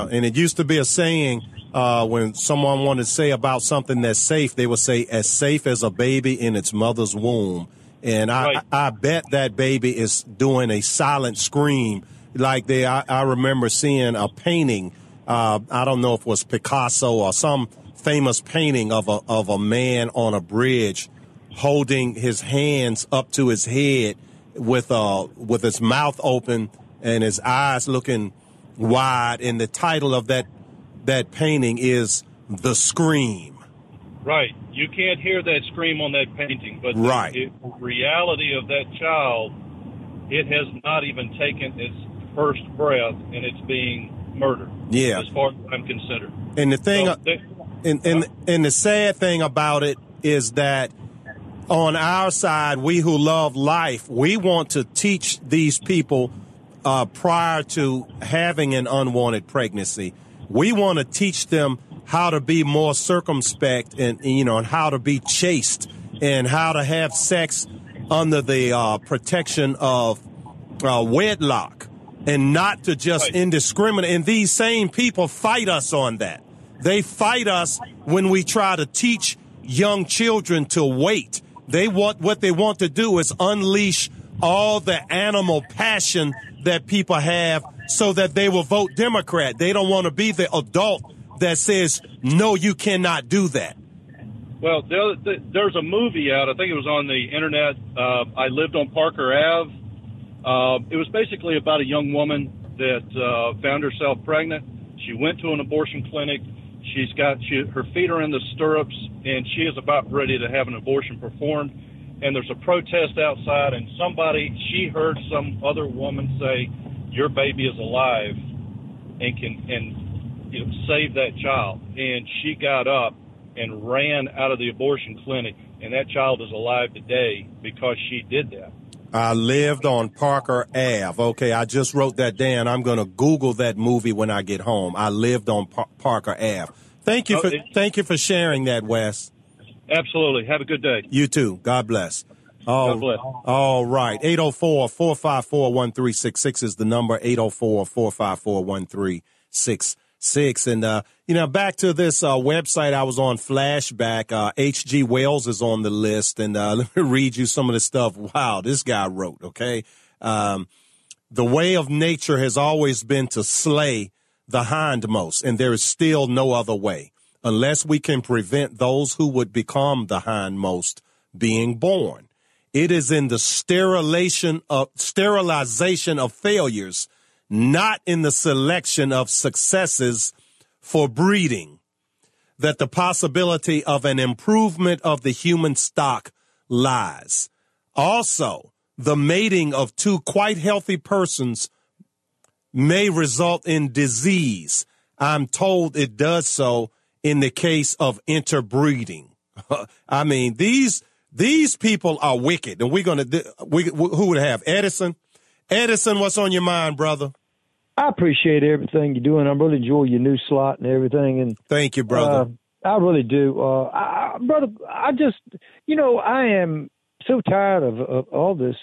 And it used to be a saying when someone wanted to say about something that's safe, they would say as safe as a baby in its mother's womb. And I bet that baby is doing a silent scream. Like I remember seeing a painting. I don't know if it was Picasso or some famous painting of a man on a bridge holding his hands up to his head with his mouth open and his eyes looking wide. And the title of that painting is The Scream. Right. You can't hear that scream on that painting, but the reality of that child, it has not even taken its first breath and it's being murder. Yeah. As far as I'm considered. And the thing, and the sad thing about it is that on our side, we who love life, we want to teach these people prior to having an unwanted pregnancy. We want to teach them how to be more circumspect and how to be chaste and how to have sex under the protection of wedlock. And not to just indiscriminate. And these same people fight us on that. They fight us when we try to teach young children to wait. What they want to do is unleash all the animal passion that people have so that they will vote Democrat. They don't want to be the adult that says, no, you cannot do that. Well, there's a movie out. I think it was on the internet. I Lived on Parker Ave. It was basically about a young woman that found herself pregnant. She went to an abortion clinic. She's got her feet are in the stirrups, and she is about ready to have an abortion performed. And there's a protest outside, and she heard some other woman say, "Your baby is alive, and can save that child." And she got up and ran out of the abortion clinic, and that child is alive today because she did that. I Lived on Parker Ave. Okay, I just wrote that down. I'm going to Google that movie when I get home. I Lived on Parker Ave. Thank you for sharing that, Wes. Absolutely. Have a good day. You too. God bless. God bless. All right. 804-454-1366 is the number. 804-454-1366. And back to this website I was on, Flashback. H.G. Wells is on the list, and let me read you some of the stuff. Wow, this guy wrote, okay? The way of nature has always been to slay the hindmost, and there is still no other way, unless we can prevent those who would become the hindmost being born. It is in the sterilization of failures, not in the selection of successes for breeding that the possibility of an improvement of the human stock lies. Also, the mating of two quite healthy persons may result in disease. I'm told it does so in the case of interbreeding. I mean, these people are wicked. And we're going to, who would have? Edison? Edison, what's on your mind, brother? I appreciate everything you're doing. I really enjoy your new slot and everything. And thank you, brother. I really do. Brother, I just, I am so tired of all this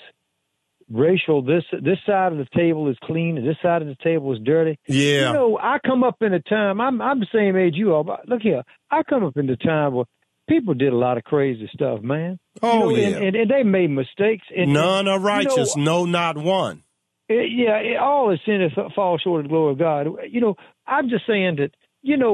racial. This side of the table is clean and this side of the table is dirty. Yeah. I come up in a time, I'm the same age you are, but look here, I come up in a time where people did a lot of crazy stuff, man. Oh, yeah. And they made mistakes. And, none are righteous. No, not one. All is sin to fall short of the glory of God. I'm just saying that,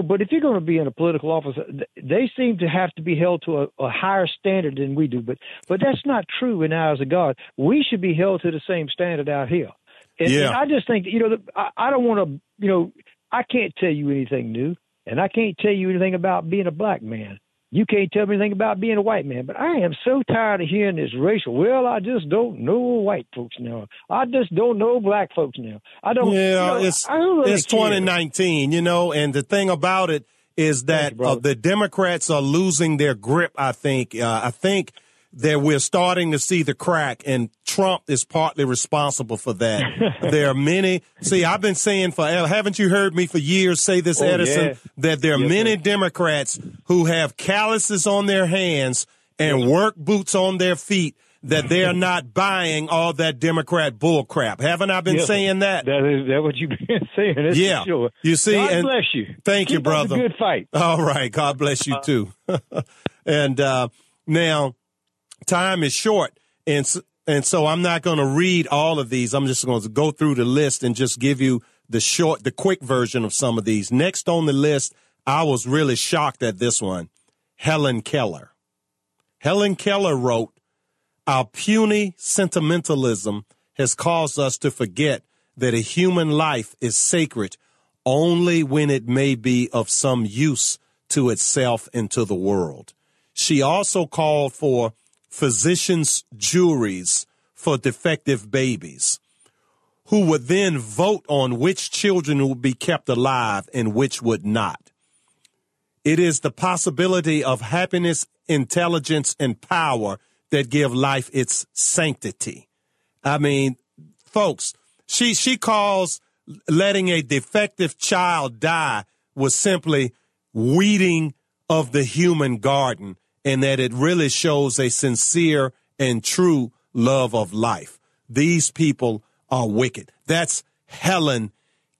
but if you're going to be in a political office, they seem to have to be held to a higher standard than we do. But that's not true in the eyes of God. We should be held to the same standard out here. And I just think, I don't want to, I can't tell you anything new, and I can't tell you anything about being a black man. You can't tell me anything about being a white man, but I am so tired of hearing this racial. Well, I just don't know white folks now. I just don't know black folks now. I don't. Yeah, I don't really it's care. 2019, and the thing about it is that the Democrats are losing their grip. I think that we're starting to see the crack, and Trump is partly responsible for that. There are many. See, I've been saying forever, haven't you heard me for years say this, Edison, that there are many Democrats who have calluses on their hands and work boots on their feet, that they are not buying all that Democrat bull crap. Haven't I been saying that? That's what you've been saying. That's for sure. You see, God bless you. Thank you, brother. Good fight. All right. God bless you, too. And now, time is short, and so I'm not going to read all of these. I'm just going to go through the list and just give you the quick version of some of these. Next on the list, I was really shocked at this one, Helen Keller. Helen Keller wrote, "Our puny sentimentalism has caused us to forget that a human life is sacred only when it may be of some use to itself and to the world." She also called for physicians' juries for defective babies, who would then vote on which children would be kept alive and which would not. It is the possibility of happiness, intelligence, and power that give life its sanctity. I mean, folks, she calls letting a defective child die was simply weeding of the human garden, and that it really shows a sincere and true love of life. These people are wicked. That's Helen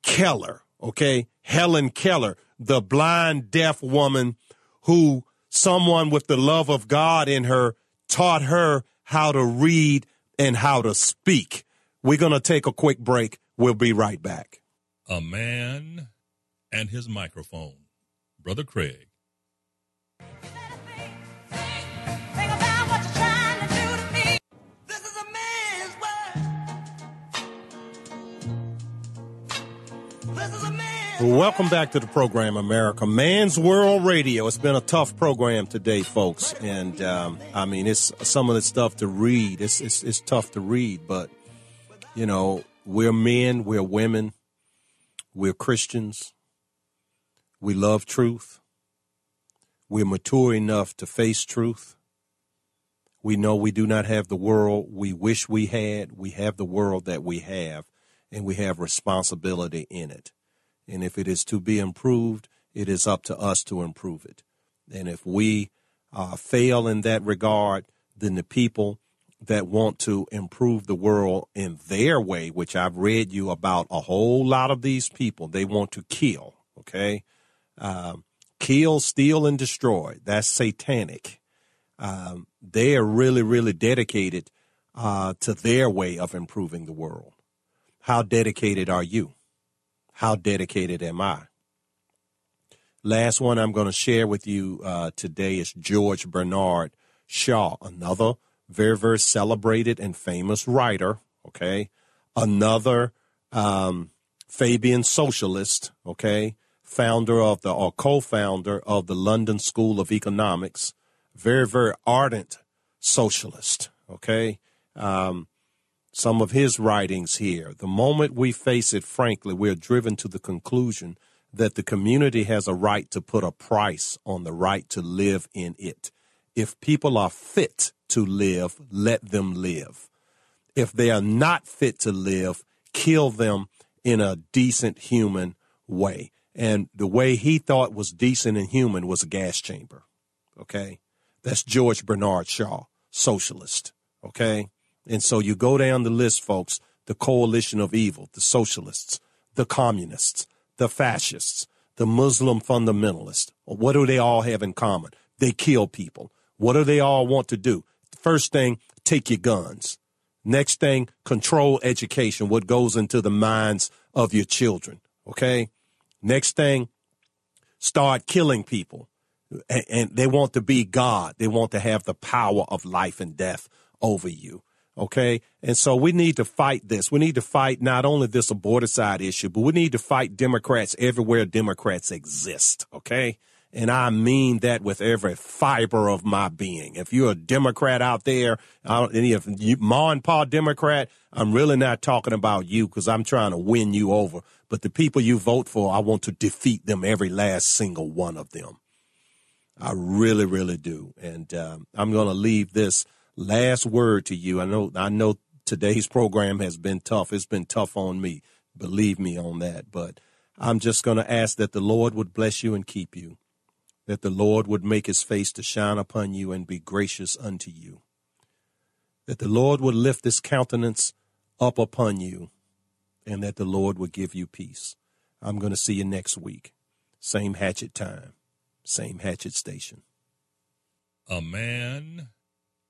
Keller, okay? Helen Keller, the blind, deaf woman who someone with the love of God in her taught her how to read and how to speak. We're going to take a quick break. We'll be right back. A man and his microphone. Brother Craig. Welcome back to the program, America. Man's World Radio. It's been a tough program today, folks. And, I mean, it's some of the stuff to read. It's tough to read, but, we're men, we're women, we're Christians. We love truth. We're mature enough to face truth. We know we do not have the world we wish we had. We have the world that we have, and we have responsibility in it. And if it is to be improved, it is up to us to improve it. And if we fail in that regard, then the people that want to improve the world in their way, which I've read you about a whole lot of these people, they want to kill, okay? Kill, steal, and destroy. That's satanic. They are really, really dedicated to their way of improving the world. How dedicated are you? How dedicated am I? Last one I'm going to share with you today is George Bernard Shaw, another very, very celebrated and famous writer, okay? Another Fabian socialist, okay? founder of the, or co-founder of the London School of Economics, very, very ardent socialist, okay? Some of his writings here. The moment we face it, frankly, we're driven to the conclusion that the community has a right to put a price on the right to live in it. If people are fit to live, let them live. If they are not fit to live, kill them in a decent human way. And the way he thought was decent and human was a gas chamber, okay? That's George Bernard Shaw, socialist, okay? And so you go down the list, folks, the coalition of evil, the socialists, the communists, the fascists, the Muslim fundamentalists. What do they all have in common? They kill people. What do they all want to do? First thing, take your guns. Next thing, control education, what goes into the minds of your children, okay? Next thing, start killing people. And they want to be God. They want to have the power of life and death over you. OK, and so we need to fight this. We need to fight not only this aborticide issue, but we need to fight Democrats everywhere Democrats exist. OK, and I mean that with every fiber of my being. If you're a Democrat out there, if you Ma and Pa Democrat, I'm really not talking about you because I'm trying to win you over. But the people you vote for, I want to defeat them, every last single one of them. I really, really do. And I'm going to leave this last word to you. I know today's program has been tough. It's been tough on me. Believe me on that. But I'm just going to ask that the Lord would bless you and keep you, that the Lord would make his face to shine upon you and be gracious unto you, that the Lord would lift his countenance up upon you, and that the Lord would give you peace. I'm going to see you next week. Same hatchet time, same hatchet station. A man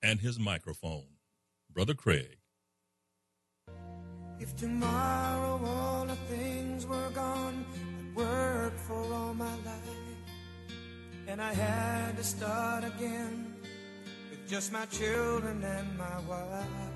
and his microphone. Brother Craig. If tomorrow all the things were gone, I'd worked for all my life, and I had to start again with just my children and my wife.